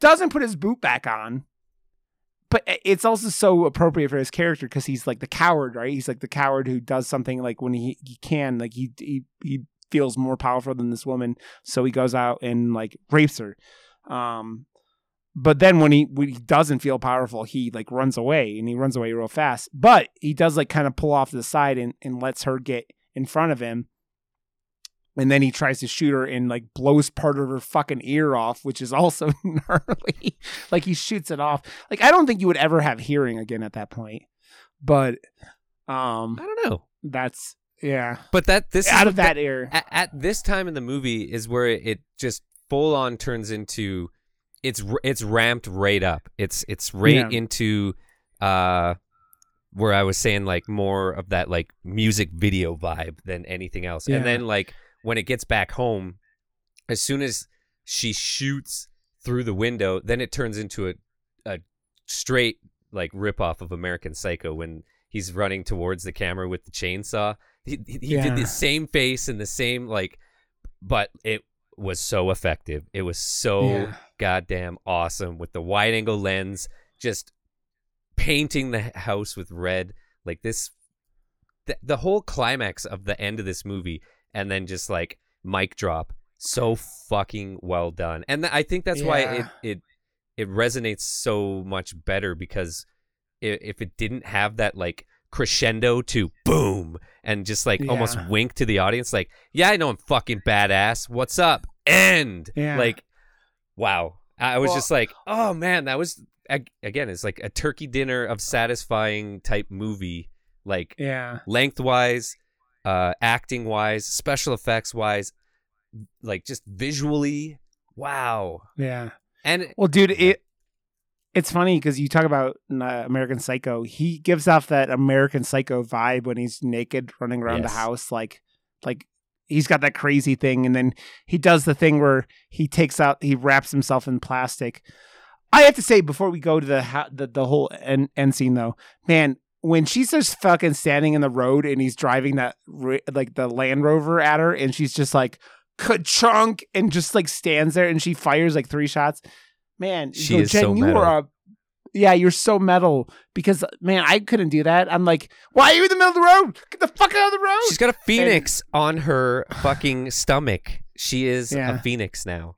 doesn't put his boot back on. But it's also so appropriate for his character, because he's like the coward, right? He's like the coward who does something like when he can, like he feels more powerful than this woman, so he goes out and like rapes her. But then when he doesn't feel powerful, he like runs away, and he runs away real fast. But he does like kind of pull off to the side and lets her get in front of him, and then he tries to shoot her and like blows part of her fucking ear off, which is also gnarly. Like he shoots it off. Like I don't think you would ever have hearing again at that point. But I don't know. That's yeah, but that this out is of that era at this time in the movie is where it just full on turns into it's ramped right up. It's right into where I was saying like more of that like music video vibe than anything else. Yeah. And then like when it gets back home, as soon as she shoots through the window, then it turns into a straight like ripoff of American Psycho when he's running towards the camera with the chainsaw. He did the same face and the same, like, but it was so effective. It was so goddamn awesome with the wide angle lens, just painting the house with red. Like this, the whole climax of the end of this movie, and then just like mic drop. So fucking well done. And I think that's why it resonates so much better, because if it didn't have that like crescendo to boom and just like almost wink to the audience, like, yeah, I know I'm fucking badass. What's up? End. Yeah. Like, wow. I was just like, oh man, that was, again, it's like a turkey dinner of satisfying type movie. Like lengthwise, acting wise, special effects wise, like just visually. Wow. Yeah. And well, dude, it's funny because you talk about American Psycho. He gives off that American Psycho vibe when he's naked running around the house. Like he's got that crazy thing. And then he does the thing where he wraps himself in plastic. I have to say, before we go to the whole end scene though, man, when she's just fucking standing in the road and he's driving that, like the Land Rover at her, and she's just like, ka-chunk, and just like stands there and she fires like three shots. Man, she is so metal. You're so metal, because man, I couldn't do that. I'm like, why are you in the middle of the road? Get the fuck out of the road. She's got a phoenix on her fucking stomach. She is a phoenix now.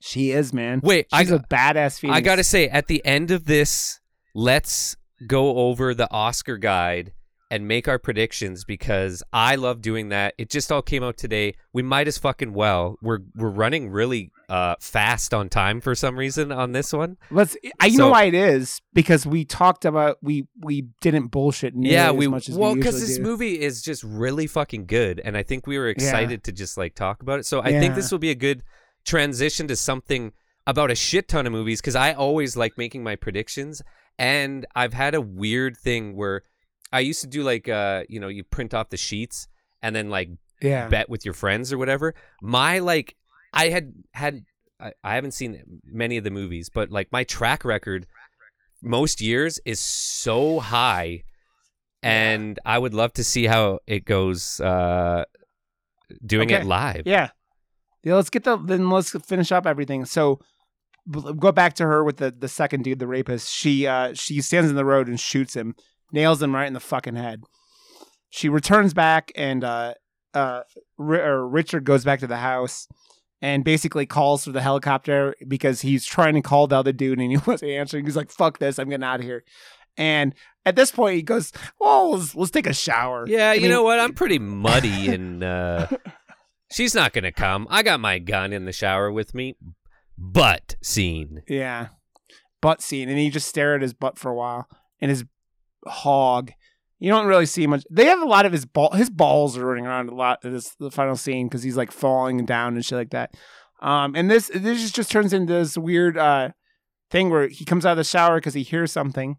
She is, man. Wait, she's a badass phoenix. I gotta say, at the end of this, let's go over the Oscar guide and make our predictions, because I love doing that. It just all came out today. We might as fucking well. We're running really fast on time for some reason on this one. You know why it is, because we talked about we didn't bullshit nearly as much as we usually do. Well, because this movie is just really fucking good, and I think we were excited to just like talk about it. So I think this will be a good transition to something about a shit ton of movies, because I always like making my predictions, and I've had a weird thing where I used to do like, you print off the sheets and then like bet with your friends or whatever. My like, I haven't seen many of the movies, but like my track record most years is so high, and I would love to see how it goes doing it live. Yeah, let's finish up everything. So go back to her with the second dude, the rapist. She stands in the road and shoots him. Nails him right in the fucking head. She returns back, and Richard goes back to the house and basically calls for the helicopter because he's trying to call the other dude and he wasn't answering. He's like, fuck this, I'm getting out of here. And at this point, he goes, well, let's take a shower. Yeah, I mean, know what? I'm pretty muddy, and she's not going to come. I got my gun in the shower with me. Butt scene. Yeah, butt scene. And he just stared at his butt for a while, and his hog. You don't really see much. They have a lot of his ball. His balls are running around a lot in the final scene because he's like falling down and shit like that. And this just turns into this weird thing where he comes out of the shower because he hears something.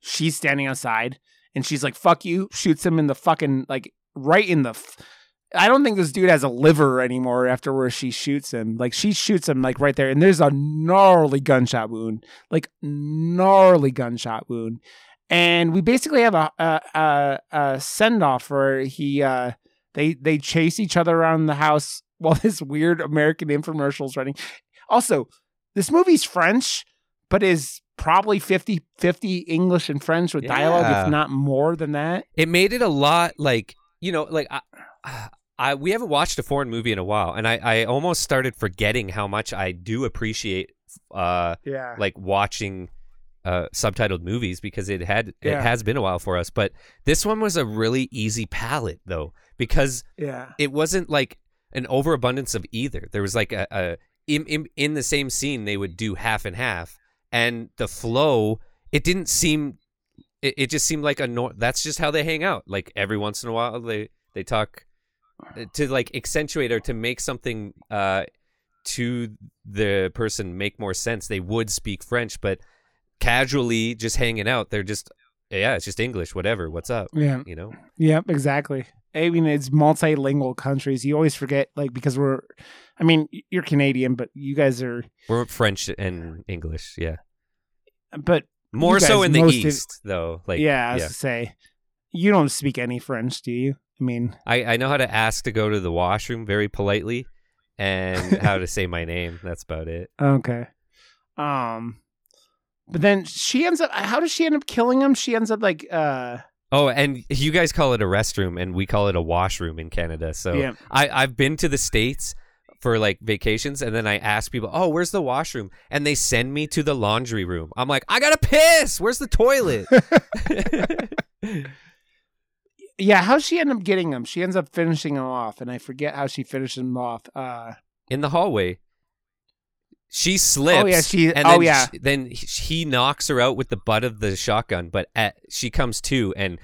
She's standing outside and she's like, "Fuck you!" Shoots him in the fucking, like, right in the. I don't think this dude has a liver anymore after where she shoots him. Like, she shoots him like right there, and there's a gnarly gunshot wound. Like, gnarly gunshot wound. And we basically have a send-off where they chase each other around the house while this weird American infomercial's running. Also, this movie's French, but is probably 50-50 English and French with dialogue, if not more than that. It made it a lot like, you know, like... we haven't watched a foreign movie in a while, and I almost started forgetting how much I do appreciate like watching subtitled movies, because it has been a while for us. But this one was a really easy palette, though, because it wasn't like an overabundance of either. There was like in the same scene they would do half and half, and the flow, it didn't seem, it just seemed like that's just how they hang out. Like, every once in a while they talk to like accentuate or to make something to the person make more sense. They would speak French, but casually just hanging out, they're just, it's just English, whatever, what's up? Yeah. You know? Yeah, exactly. I mean, it's multilingual countries. You always forget, like, because you're Canadian, but you guys are. We're French and English, yeah. But More so in the East, though. Like, yeah, I was to say, you don't speak any French, do you? I mean, I know how to ask to go to the washroom very politely, and how to say my name. That's about it. Okay. But then she ends up. How does she end up killing him? She ends up like. Oh, and you guys call it a restroom, and we call it a washroom in Canada. So yeah. I've been to the States for like vacations, and then I ask people, "Oh, where's the washroom?" And they send me to the laundry room. I'm like, "I gotta piss. Where's the toilet?" Yeah, how does she end up getting him? She ends up finishing him off, and I forget how she finishes him off. In the hallway. She slips. Oh, yeah. Then he knocks her out with the butt of the shotgun, but she comes to and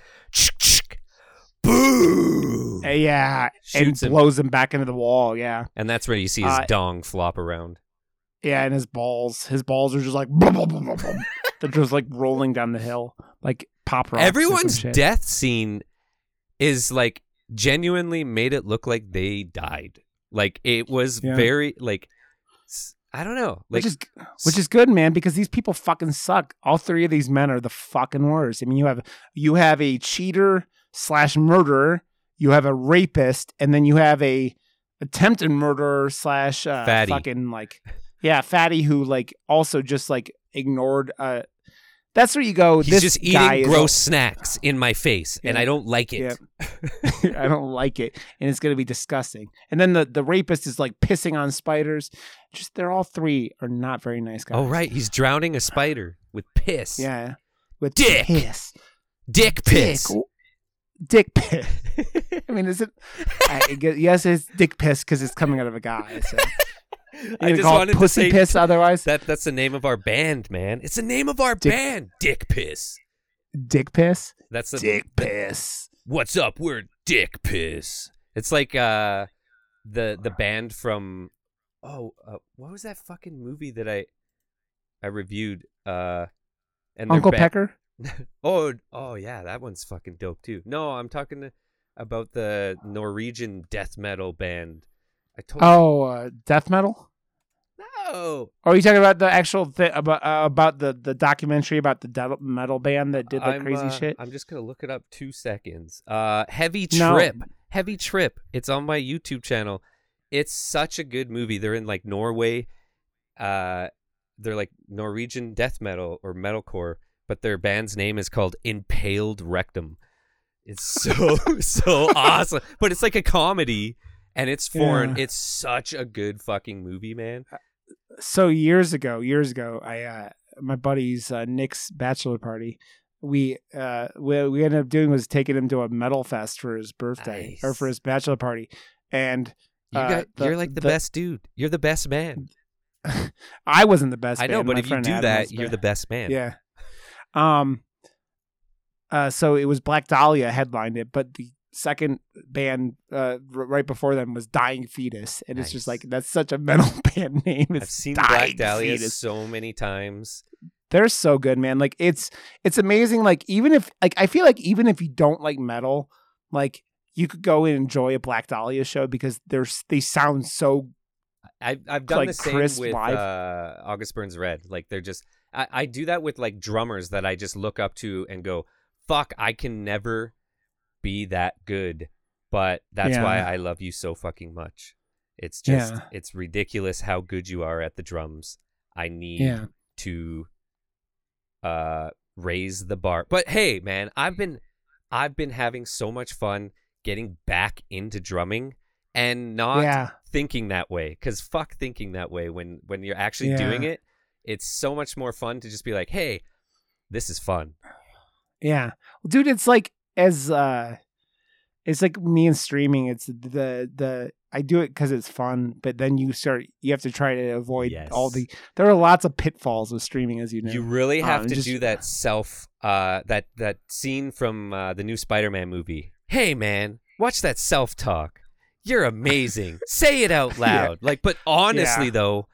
boom. Yeah. Shoots and blows him back into the wall. Yeah. And that's where you see his dong flop around. Yeah. And his balls. His balls are just like, they're just like rolling down the hill, like pop rocks. Everyone's death scene is like genuinely made it look like they died. Like it was very, like, I don't know. Like, which is good, man, because these people fucking suck. All three of these men are the fucking worst. I mean, you have a cheater / murderer, you have a rapist, and then you have a attempted murderer / fatty. Fucking like, yeah, fatty who like also just like ignored. That's where you go. He's just eating gross snacks in my face, and I don't like it. Yeah. I don't like it, and it's going to be disgusting. And then the rapist is like pissing on spiders. Just they're all three are not very nice guys. Oh, right. He's drowning a spider with piss. Yeah. With dick. Piss. Dick piss. Dick piss. I mean, is it? Yes, it's dick piss because it's coming out of a guy. So. I just wanted pussy to say piss. Otherwise, that's the name of our band, man. It's the name of our band, Dick Piss. Dick Piss. That's the Dick Piss. What's up? We're Dick Piss. It's like the band from what was that fucking movie that I reviewed? And Uncle Pecker. oh yeah, that one's fucking dope too. No, I'm talking about the Norwegian death metal band. Death metal? No. Are you talking about the actual thing about the documentary about the death metal band that did that crazy shit? I'm just gonna look it up. 2 seconds. Heavy Trip. No. Heavy Trip. It's on my YouTube channel. It's such a good movie. They're in like Norway. They're like Norwegian death metal or metalcore, but their band's name is called Impaled Rectum. It's so so awesome, but it's like a comedy. And it's foreign. Yeah. It's such a good fucking movie, man. So years ago, I my buddy's Nick's bachelor party, we ended up doing was taking him to a metal fest for his birthday or for his bachelor party, and you're like the best dude. You're the best man. I wasn't the best. I know, but if you do Adam that, you're the best man. Yeah. So it was Black Dahlia headlined it, but the second band right before them was Dying Fetus, and It's just like that's such a metal band name. I've seen Black Dahlia so many times. They're so good, man. Like it's amazing. Like even if like I feel like even if you don't like metal, like you could go and enjoy a Black Dahlia show because they sound so. I've done like, the same with August Burns Red. Like they're just I do that with like drummers that I just look up to and go, fuck, I can never be that good, but that's why I love you so fucking much. It's just it's ridiculous how good you are at the drums. I need to raise the bar. But hey man, I've been having so much fun getting back into drumming and not thinking that way, because fuck thinking that way when you're actually doing it. It's so much more fun to just be like, hey, this is fun. Yeah, dude, it's like it's like me and streaming. It's the I do it because it's fun, but then you have to try to avoid all the. There are lots of pitfalls with streaming, as you know. You really have to do that self that scene from the new Spider-Man movie. Hey man, watch that self-talk. You're amazing. Say it out loud. Like, but honestly though,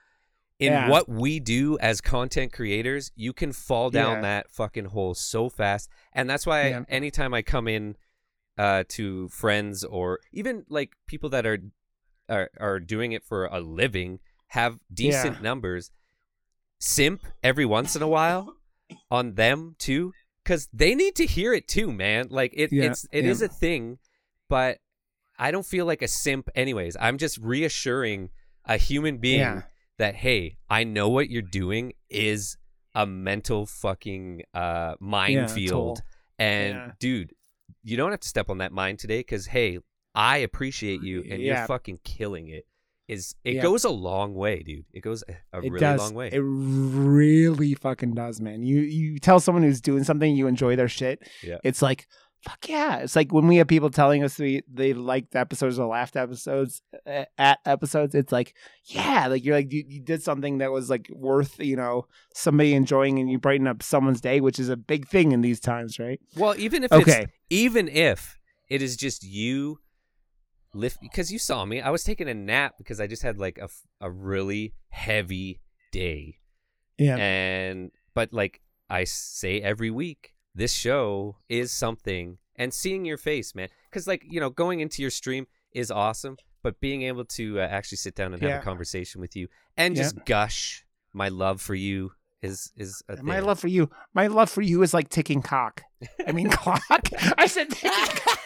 in what we do as content creators, you can fall down that fucking hole so fast. And that's why anytime I come in to friends or even like people that are doing it for a living, have decent numbers, simp every once in a while on them too, because they need to hear it too, man. Like it is a thing, but I don't feel like a simp anyways. I'm just reassuring a human being that, hey, I know what you're doing is a mental fucking minefield. Yeah, and dude, you don't have to step on that mine today, because, hey, I appreciate you and you're fucking killing it. It goes a long way, dude. It goes a really long way. It really fucking does, man. You tell someone who's doing something, you enjoy their shit. Yeah. It's like, fuck yeah. It's like when we have people telling us they liked episodes or laughed at episodes, it's like, yeah. Like you're like, you did something that was like worth, you know, somebody enjoying, and you brighten up someone's day, which is a big thing in these times, right? Well, even if it is just you. Lift, because you saw me, I was taking a nap because I just had like a really heavy day. Yeah. But like I say every week, this show is something, and seeing your face, man, because like, you know, going into your stream is awesome, but being able to actually sit down and have a conversation with you and just gush my love for you is a thing. My love for you is like ticking cock. I mean clock. I said ticking cock.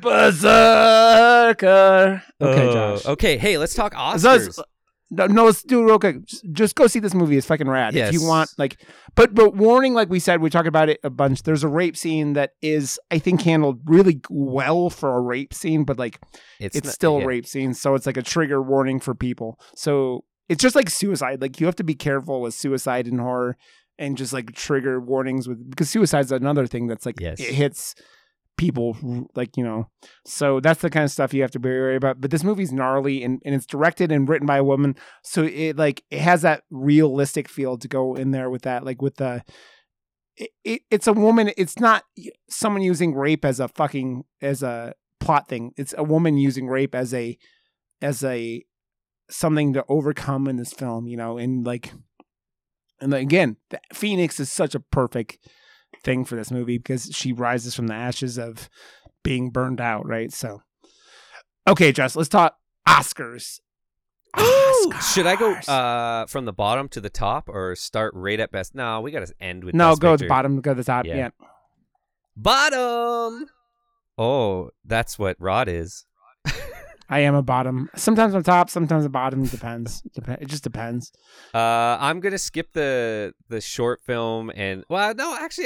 Berserker. Okay, Josh. Okay, hey, let's talk Oscars. No, let's do it real quick. Just go see this movie. It's fucking rad. Yes. If you want, like, but warning, like we said, we talk about it a bunch. There's a rape scene that is, I think, handled really well for a rape scene, but like, it's still a rape scene, so it's like a trigger warning for people. So it's just like suicide. Like, you have to be careful with suicide in horror, and just like trigger warnings because suicide's another thing that's like it hits people, like, you know, so that's the kind of stuff you have to be worried about. But this movie's gnarly, and it's directed and written by a woman, so it like it has that realistic feel to go in there with that, like with the it's a woman. It's not someone using rape as a plot thing. It's a woman using rape as a something to overcome in this film, you know. And like, and again, Phoenix is such a perfect thing for this movie because she rises from the ashes of being burned out, right? So okay, Josh, let's talk Oscars. Should I go from the bottom to the top, or start right at best? No, we gotta end with go to the bottom, go to the top. Yeah. Bottom. Oh, that's what Rod is. I am a bottom. Sometimes I'm top, sometimes a bottom. Depends. It just depends. I'm gonna skip the short film and let's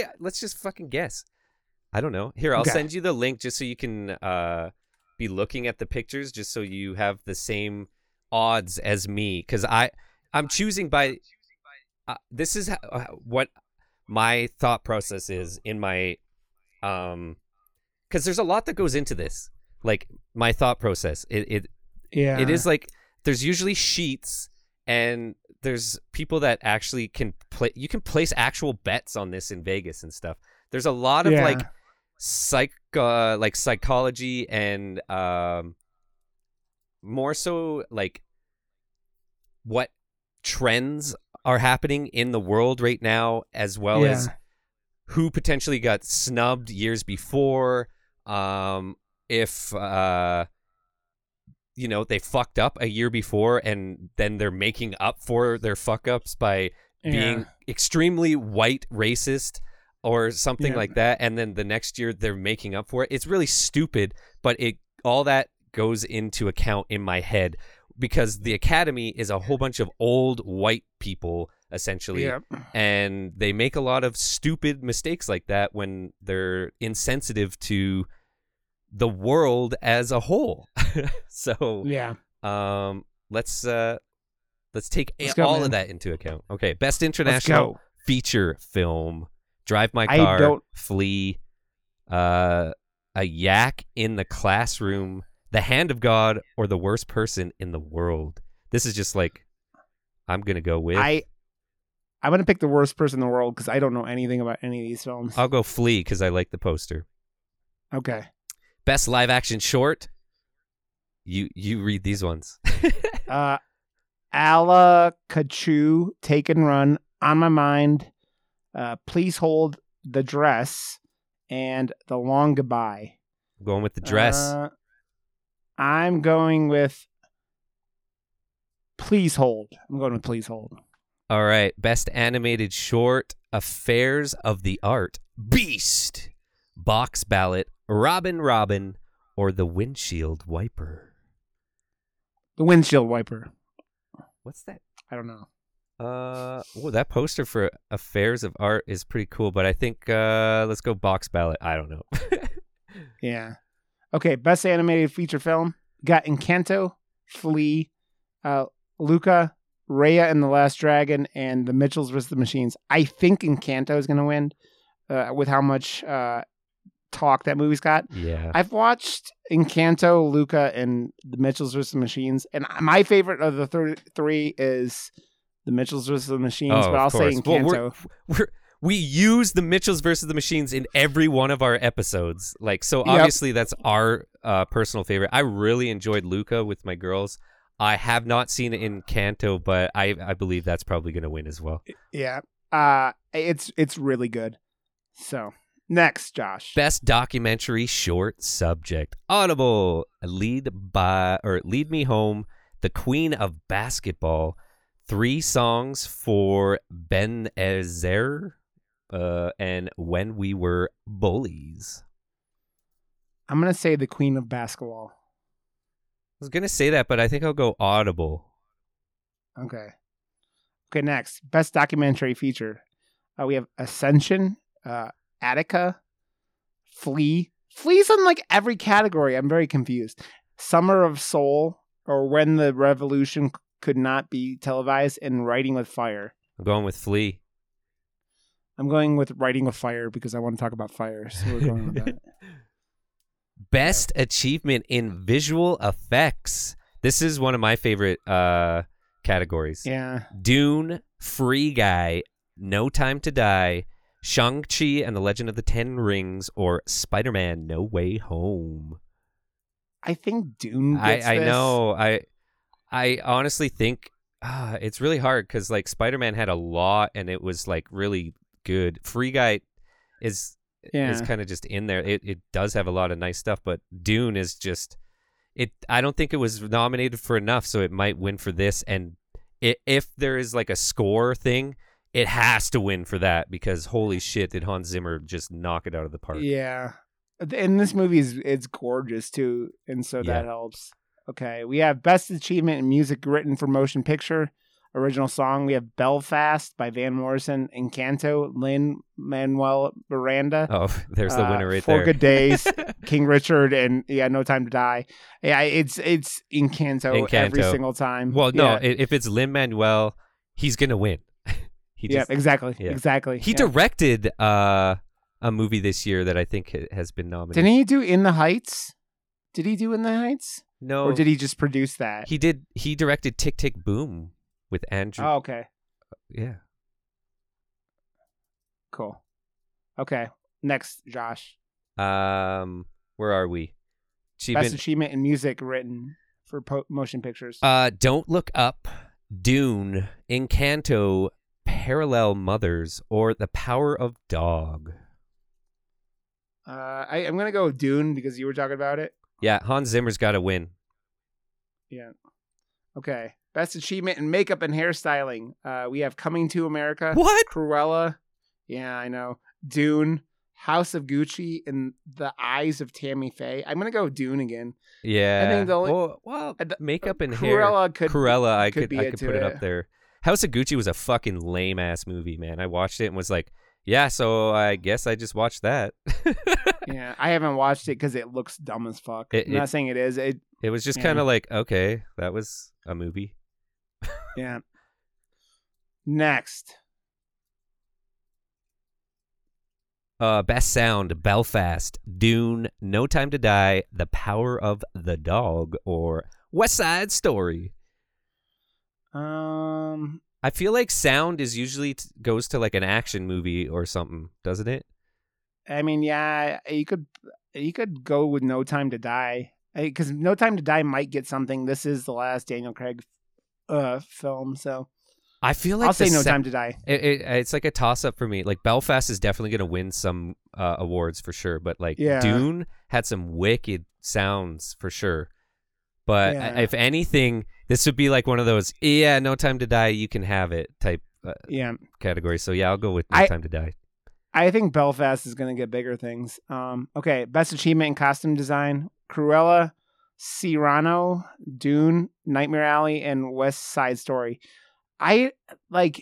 just fucking guess. I don't know. Here, I'll send you the link just so you can be looking at the pictures, just so you have the same odds as me, because I'm choosing by. This is what my thought process is in my, because there's a lot that goes into this. Like my thought process, it is like there's usually sheets, and there's people that actually can play. You can place actual bets on this in Vegas and stuff. There's a lot of like psychology and more so like what trends are happening in the world right now, as well as who potentially got snubbed years before. If, you know, they fucked up a year before, and then they're making up for their fuck ups by being extremely white racist or something like that. And then the next year they're making up for it. It's really stupid, but all that goes into account in my head, because the Academy is a whole bunch of old white people, essentially. Yeah. And they make a lot of stupid mistakes like that when they're insensitive to the world as a whole. So let's take all of that into account. Okay, best international feature film: Drive My Car, Flea, A Yak in the Classroom, The Hand of God, or The Worst Person in the World. This is just like, I'm gonna go with I'm gonna pick The Worst Person in the World because I don't know anything about any of these films. I'll go Flea because I like the poster. Okay. Best live action short. You read these ones. Alakachu, Take and Run, On My Mind, Please Hold the Dress, and The Long Goodbye. I'm going with the dress. I'm going with Please Hold. All right. Best animated short, Affairs of the Art, Beast, Box Ballot, Robin Robin, or The Windshield Wiper? The Windshield Wiper. What's that? I don't know. That poster for Affairs of Art is pretty cool, but I think let's go Box Ballot. I don't know. Yeah. Okay, best animated feature film. Got Encanto, Flea, Luca, Raya and the Last Dragon, and The Mitchells vs. the Machines. I think Encanto is going to win with how much talk that movie's got. Yeah. I've watched Encanto, Luca, and The Mitchells vs. the Machines, and my favorite of the three is... The Mitchells vs. the Machines, but I'll say Encanto. Well, we use The Mitchells vs. the Machines in every one of our episodes. Like, so obviously that's our personal favorite. I really enjoyed Luca with my girls. I have not seen Encanto, but I believe that's probably going to win as well. Yeah. It's really good. So, next, Josh. Best documentary short subject. Audible, Lead Me Home, The Queen of Basketball, Three Songs for Ben-Ezer, and When We Were Bullies. I'm going to say The Queen of Basketball. I was going to say that, but I think I'll go Audible. Okay. Okay, next. Best documentary feature. We have Ascension, Attica, Flea. Flea's in like every category. I'm very confused. Summer of Soul, or When the Revolution Could Not Be Televised, and Writing with Fire. I'm going with Flea. I'm going with Writing with Fire because I want to talk about fire. So we're going with that. Best achievement in visual effects. This is one of my favorite categories. Yeah. Dune, Free Guy, No Time to Die, Shang-Chi and the Legend of the Ten Rings, or Spider-Man No Way Home. I think Dune gets this. I know. I honestly think it's really hard because like Spider-Man had a lot and it was like really good. Free Guy is kind of just in there. It does have a lot of nice stuff, but Dune is just it. I don't think it was nominated for enough, so it might win for this. And if there is like a score thing, it has to win for that because holy shit, did Hans Zimmer just knock it out of the park? Yeah, and this movie it's gorgeous too, and so that helps. Okay, we have Best Achievement in Music Written for Motion Picture, Original Song. We have Belfast by Van Morrison, Encanto, Lin-Manuel Miranda. Oh, there's the winner right there. Four Good Days, King Richard, and No Time to Die. Yeah, it's Encanto every single time. Well, no, if it's Lin-Manuel, he's going to win. Exactly. He directed a movie this year that I think has been nominated. Didn't he do In the Heights? Did he do In the Heights? No. Or did he just produce that? He did. He directed Tick, Tick, Boom with Andrew. Oh, okay. Yeah. Cool. Okay. Next, Josh. Where are we? Best achievement in music written for motion pictures. Don't Look Up, Dune, Encanto, Parallel Mothers, or The Power of Dog. I'm going to go with Dune because you were talking about it. Yeah, Hans Zimmer's got to win. Yeah. Okay. Best achievement in makeup and hairstyling. We have Coming to America. What? Cruella. Yeah, I know. Dune, House of Gucci, and The Eyes of Tammy Faye. I'm going to go Dune again. Yeah. I think the only makeup and Cruella hair. Cruella, I could put it up there. House of Gucci was a fucking lame ass movie, man. I watched it and was like, yeah, so I guess I just watched that. Yeah, I haven't watched it because it looks dumb as fuck. I'm not saying it is. It was just kind of like, okay, that was a movie. Yeah. Next. Best sound, Belfast, Dune, No Time to Die, The Power of the Dog, or West Side Story. I feel like sound is usually goes to like an action movie or something, doesn't it? I mean, yeah, you could go with No Time to Die because No Time to Die might get something. This is the last Daniel Craig film, so I feel like I'll say No Time to Die. It's like a toss up for me. Like Belfast is definitely going to win some awards for sure, but like Dune had some wicked sounds for sure. But if anything, this would be like one of those, No Time to Die, you can have it type category. So yeah, I'll go with No Time to Die. I think Belfast is going to get bigger things. Okay, Best Achievement in Costume Design: Cruella, Cyrano, Dune, Nightmare Alley, and West Side Story. So I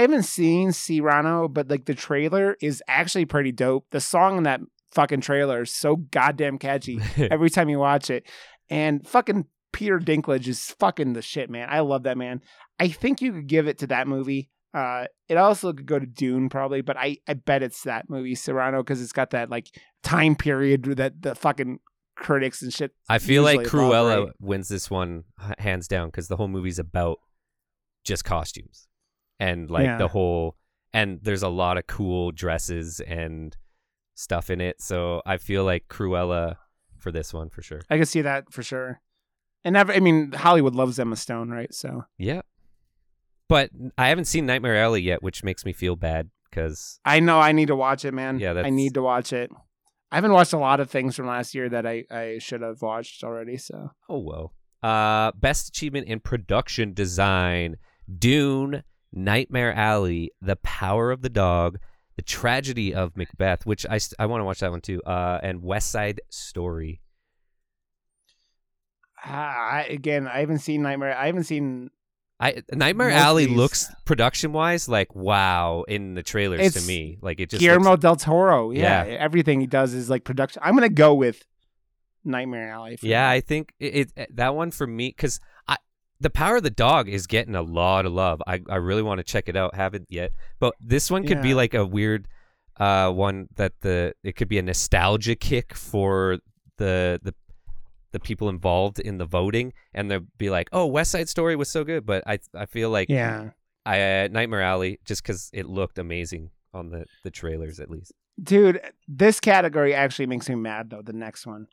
haven't seen Cyrano, but like the trailer is actually pretty dope. The song in that fucking trailer is so goddamn catchy every time you watch it. And fucking Peter Dinklage is fucking the shit, man. I love that man. I think you could give it to that movie. It also could go to Dune probably, but I bet it's that movie Cyrano because it's got that like time period that the fucking critics and shit. I feel like Cruella wins this one hands down because the whole movie's about just costumes. And like and there's a lot of cool dresses and stuff in it. So I feel like Cruella for this one for sure. I can see that for sure. And Hollywood loves Emma Stone, right? So yeah. But I haven't seen Nightmare Alley yet, which makes me feel bad because I know I need to watch it, man. Yeah, I need to watch it. I haven't watched a lot of things from last year that I should have watched already. So oh well. Best Achievement in Production Design: Dune, Nightmare Alley, The Power of the Dog, The Tragedy of Macbeth, which I want to watch that one too, and West Side Story. I haven't seen Nightmare. I haven't seen. Nightmare Alley looks production wise like wow in the trailers to me. Like it just Guillermo del Toro. Yeah, everything he does is like production. I'm gonna go with Nightmare Alley. I think it that one for me because The Power of the Dog is getting a lot of love. I really want to check it out. Haven't yet. But this one could be like a weird one that it could be a nostalgia kick for the people involved in the voting. And they'll be like, oh, West Side Story was so good. But I feel like Nightmare Alley, just because it looked amazing on the trailers at least. Dude, this category actually makes me mad though, the next one.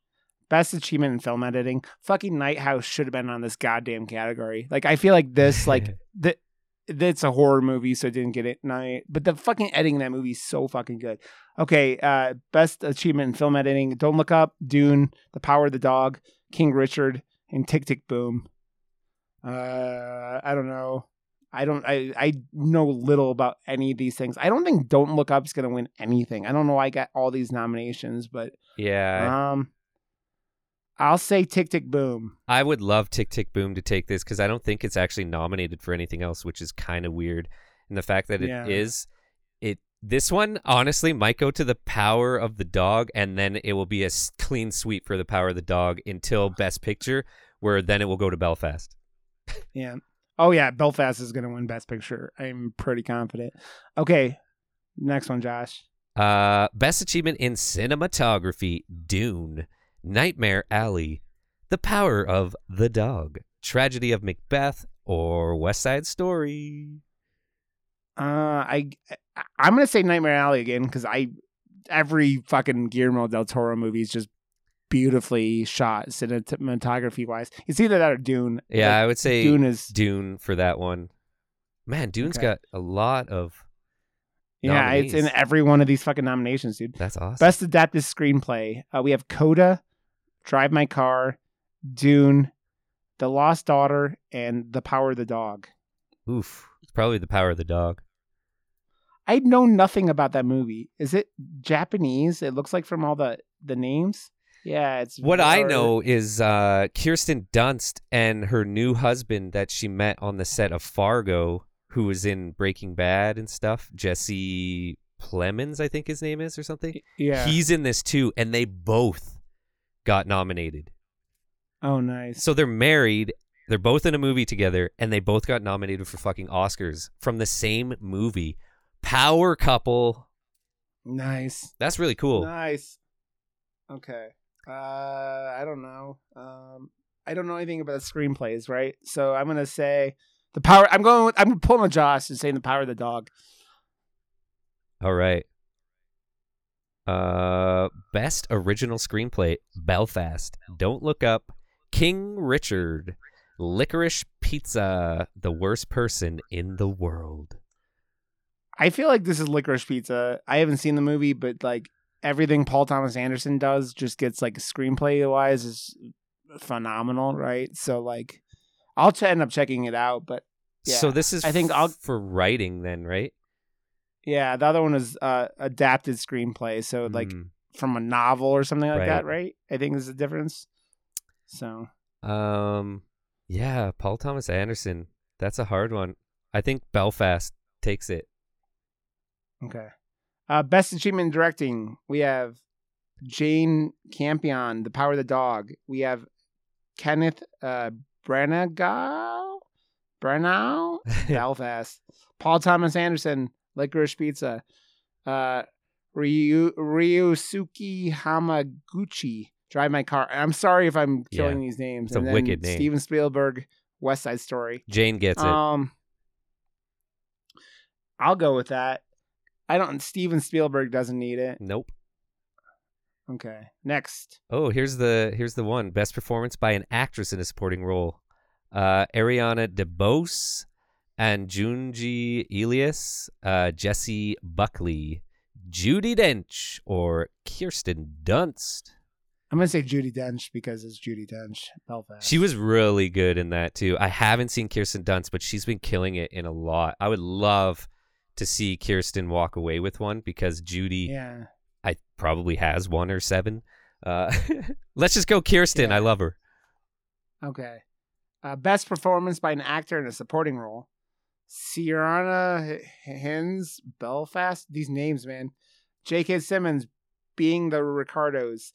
Best Achievement in Film Editing. Fucking Nighthouse should have been on this goddamn category. Like, I feel like this, like, it's a horror movie, so it didn't get it. But the fucking editing in that movie is so fucking good. Okay, Best Achievement in Film Editing. Don't Look Up, Dune, The Power of the Dog, King Richard, and Tick, Tick, Boom. I don't know. I know little about any of these things. I don't think Don't Look Up is going to win anything. I don't know why I got all these nominations, but... Yeah. I'll say Tick, Tick, Boom. I would love Tick, Tick, Boom to take this because I don't think it's actually nominated for anything else, which is kind of weird. And the fact that this one honestly might go to The Power of the Dog, and then it will be a clean sweep for The Power of the Dog until Best Picture, where then it will go to Belfast. Yeah. Oh yeah, Belfast is going to win Best Picture. I'm pretty confident. Okay, next one, Josh. Best Achievement in Cinematography: Dune, Nightmare Alley, The Power of the Dog, Tragedy of Macbeth, or West Side Story. I'm gonna say Nightmare Alley again because every fucking Guillermo del Toro movie is just beautifully shot cinematography wise. It's either that or Dune. Yeah, I would say Dune for that one. Man, Dune's got a lot of nominees. It's in every one of these fucking nominations, dude. That's awesome. Best Adapted Screenplay. We have Coda, Drive My Car, Dune, The Lost Daughter, and The Power of the Dog. Oof. It's probably The Power of the Dog. I know nothing about that movie. Is it Japanese? It looks like from all the names. Yeah, it's... What I know is Kirsten Dunst and her new husband that she met on the set of Fargo, who was in Breaking Bad and stuff. Jesse Plemons, I think his name is, or something. Yeah. He's in this too, and they both got nominated. Oh, nice. So they're married, they're both in a movie together, and they both got nominated for fucking Oscars from the same movie. Power couple. Nice. That's really cool. Nice. Okay. I don't know. I don't know anything about screenplays, right? So I'm going to say The Power. I'm pulling a Josh and saying The Power of the Dog. All right. Best Original Screenplay: Belfast, Don't Look Up, King Richard, Licorice Pizza, The Worst Person in the World. I feel like this is Licorice Pizza. I haven't seen the movie, but like everything Paul Thomas Anderson does just gets like screenplay wise is phenomenal, right? So like I'll end up checking it out, but Yeah. So this is for writing then, right? Yeah, the other one was adapted screenplay, so like from a novel or something like that, right? I think is the difference. So, yeah, Paul Thomas Anderson. That's a hard one. I think Belfast takes it. Okay. Best achievement in directing. We have Jane Campion, The Power of the Dog. We have Kenneth Branagh, Belfast. Paul Thomas Anderson, Licorice Pizza. Ryusuke Hamaguchi, Drive My Car. I'm sorry if I'm killing these names. It's a wicked name. Steven Spielberg, West Side Story. Jane gets it. I'll go with that. Steven Spielberg doesn't need it. Nope. Okay. Next. Oh, here's the one. Best performance by an actress in a supporting role. Ariana DeBose and Junji Elias, Jesse Buckley, Judi Dench, or Kirsten Dunst. I'm going to say Judi Dench because it's Judi Dench. Belfast. She was really good in that, too. I haven't seen Kirsten Dunst, but she's been killing it in a lot. I would love to see Kirsten walk away with one because Judi probably has 1 or 7. Let's just go Kirsten. Yeah. I love her. Okay. Best performance by an actor in a supporting role. Ciarán Hinds, Belfast. These names, man. J.K. Simmons, Being the Ricardos.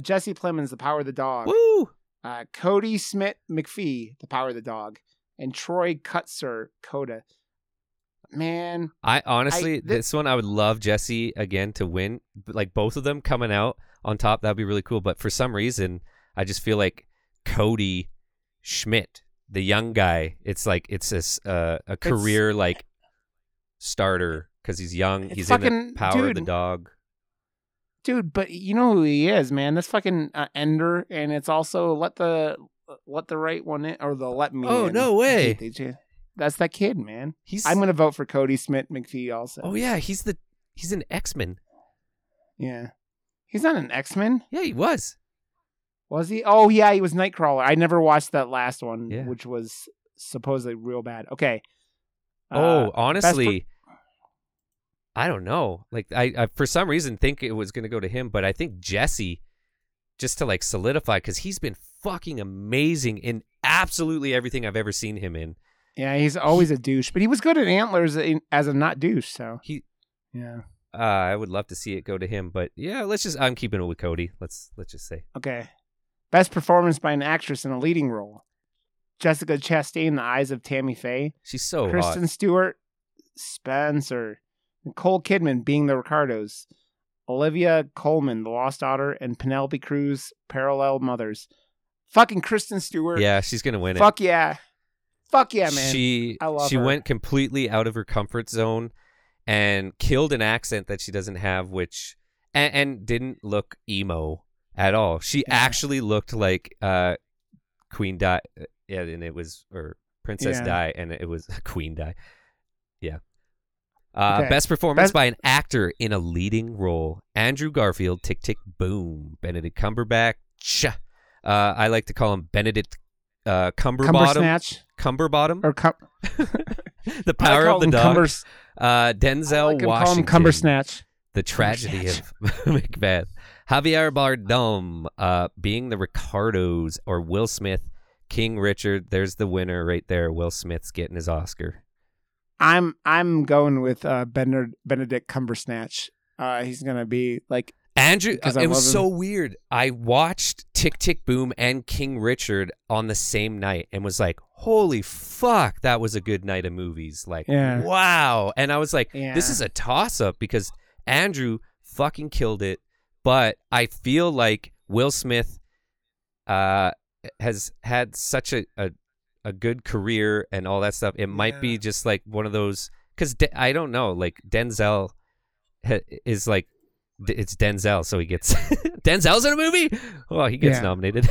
Jesse Plemons, The Power of the Dog. Woo! Cody Smith-McPhee, The Power of the Dog. And Troy Kutzer, Coda. Man. This one, I would love Jesse again to win. Like, both of them coming out on top. That would be really cool. But for some reason, I just feel like Cody Schmidt, the young guy, it's like it's this a career like starter because he's young. He's in The Power of the Dog, dude. But you know who he is, man. That's fucking Ender, and it's also let the right one in or the let me. Oh in. No way! That's that kid, man. I'm gonna vote for Cody Smith-McPhee also. Oh yeah, he's an X-Men. Yeah, he's not an X-Men. Yeah, he was. Was he? Oh, yeah, he was Nightcrawler. I never watched that last one, which was supposedly real bad. Okay. Honestly, I don't know. Like, I for some reason think it was going to go to him, but I think Jesse, just to like solidify, because he's been fucking amazing in absolutely everything I've ever seen him in. Yeah, he's always a douche, but he was good at Antlers as a not douche. So yeah. I would love to see it go to him, but yeah, I'm keeping it with Cody. Let's just say. Okay. Best performance by an actress in a leading role. Jessica Chastain, The Eyes of Tammy Faye. She's so Kristen hot. Kristen Stewart, Spencer. Nicole Kidman, Being the Ricardos. Olivia Colman, The Lost Daughter. And Penelope Cruz, Parallel Mothers. Fucking Kristen Stewart. Yeah, she's going to win it. Fuck yeah. Fuck yeah, man. She went completely out of her comfort zone and killed an accent that she doesn't have, which and didn't look emo at all. She actually looked like Queen Di, and it was or Princess Di, and it was Queen Di. Yeah. Okay. Best performance by an actor in a leading role: Andrew Garfield, Tick Tick Boom, Benedict Cumberbatch. I like to call him Benedict Cumberbottom or The Power of the Dog. Denzel Washington. Call him Cumbersnatch. The Tragedy of Macbeth. Javier Bardem, Being the Ricardos, or Will Smith, King Richard. There's the winner right there. Will Smith's getting his Oscar. I'm going with Benedict Cumberbatch. He's gonna be like Andrew. It was so weird. I watched Tick Tick Boom and King Richard on the same night and was like, holy fuck, that was a good night of movies. Like, wow. And I was like, this is a toss up because Andrew fucking killed it. But I feel like Will Smith has had such a good career and all that stuff. It might be just like one of those, because I don't know, like Denzel is like, it's Denzel, so he gets, Denzel's in a movie? Oh, he gets nominated.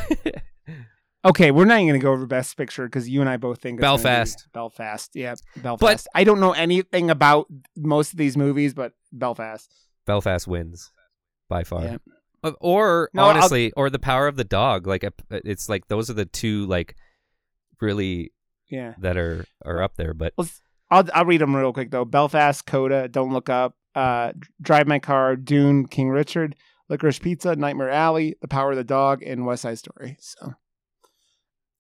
Okay, we're not even going to go over Best Picture because you and I both think Belfast. Belfast, yeah, Belfast. But I don't know anything about most of these movies, but Belfast. Belfast wins. By far, or The Power of the Dog. Like it's like those are the two like really yeah, that are up there. But I'll read them real quick though. Belfast, Coda, Don't Look Up, Drive My Car, Dune, King Richard, Licorice Pizza, Nightmare Alley, The Power of the Dog, and West Side Story. So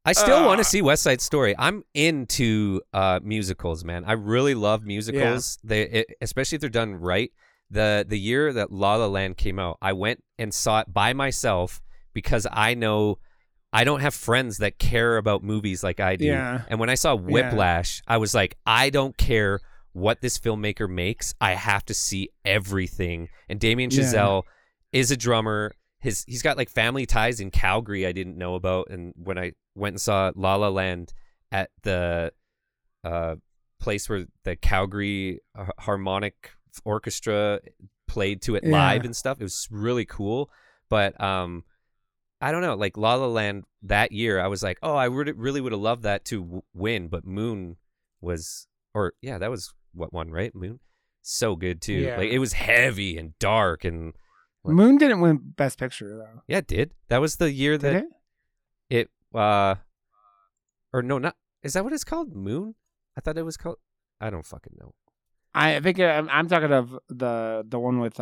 I still want to see West Side Story. I'm into musicals, man. I really love musicals. Yeah. Especially if they're done right. The year that La La Land came out, I went and saw it by myself because I know I don't have friends that care about movies like I do. Yeah. And when I saw Whiplash, I was like, I don't care what this filmmaker makes. I have to see everything. And Damien Chazelle is a drummer. He's got like family ties in Calgary I didn't know about. And when I went and saw La La Land at the place where the Calgary Harmonic Orchestra played to it live and stuff, it was really cool. But I don't know, like La La Land that year, I was like, oh, I really would have loved that to win. But Moon was, or yeah, that was what won, right? Moon, so good too. Yeah. Like it was heavy and dark and. Like, Moon didn't win Best Picture though. Yeah, it did. That was the year that it or no, not is that what it's called? Moon? I thought it was called. I don't fucking know. I think I'm talking of the one with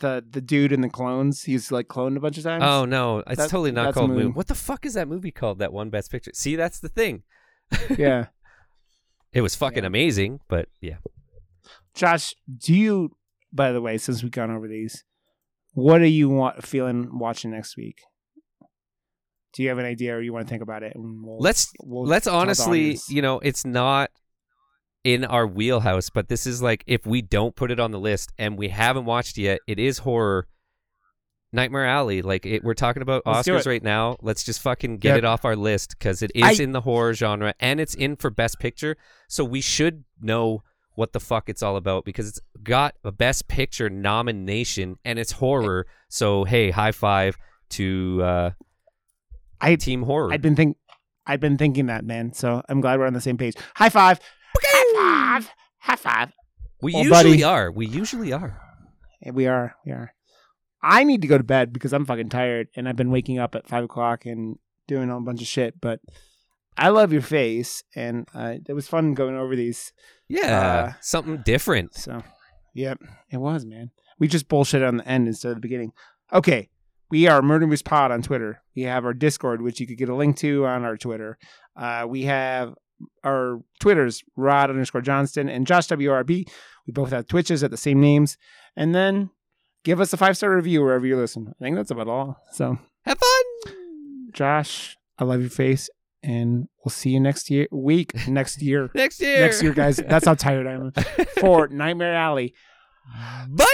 the dude and the clones. He's like cloned a bunch of times. Oh no, it's totally not called Moon. What the fuck is that movie called? That won Best Picture. See, that's the thing. Yeah, it was fucking amazing, but yeah. Josh, do you? By the way, since we've gone over these, what are you feeling watching next week? Do you have an idea, or you want to think about it? And let's honestly, you know, it's not in our wheelhouse, but this is like if we don't put it on the list and we haven't watched it yet, it is horror. Nightmare Alley, like we're talking about Oscars right now. Let's just fucking get it off our list because it is in the horror genre and it's in for Best Picture, so we should know what the fuck it's all about because it's got a Best Picture nomination and it's horror. So hey, high five to Team Horror. I've been thinking that, man. So I'm glad we're on the same page. High five. High five. High five. We usually are. We are. I need to go to bed because I'm fucking tired and I've been waking up at 5 o'clock and doing a whole bunch of shit, but I love your face, and it was fun going over these. Yeah, something different. So, yep, it was, man. We just bullshit on the end instead of the beginning. Okay, we are Murder Moose Pod on Twitter. We have our Discord, which you could get a link to on our Twitter. We have our Twitters, Rod_Johnston and Josh WRB. We both have Twitches at the same names. And then give us a 5-star review wherever you listen. I think that's about all. So have fun. Josh, I love your face. And we'll see you next year, guys. That's how tired I am. For Nightmare Alley. Bye.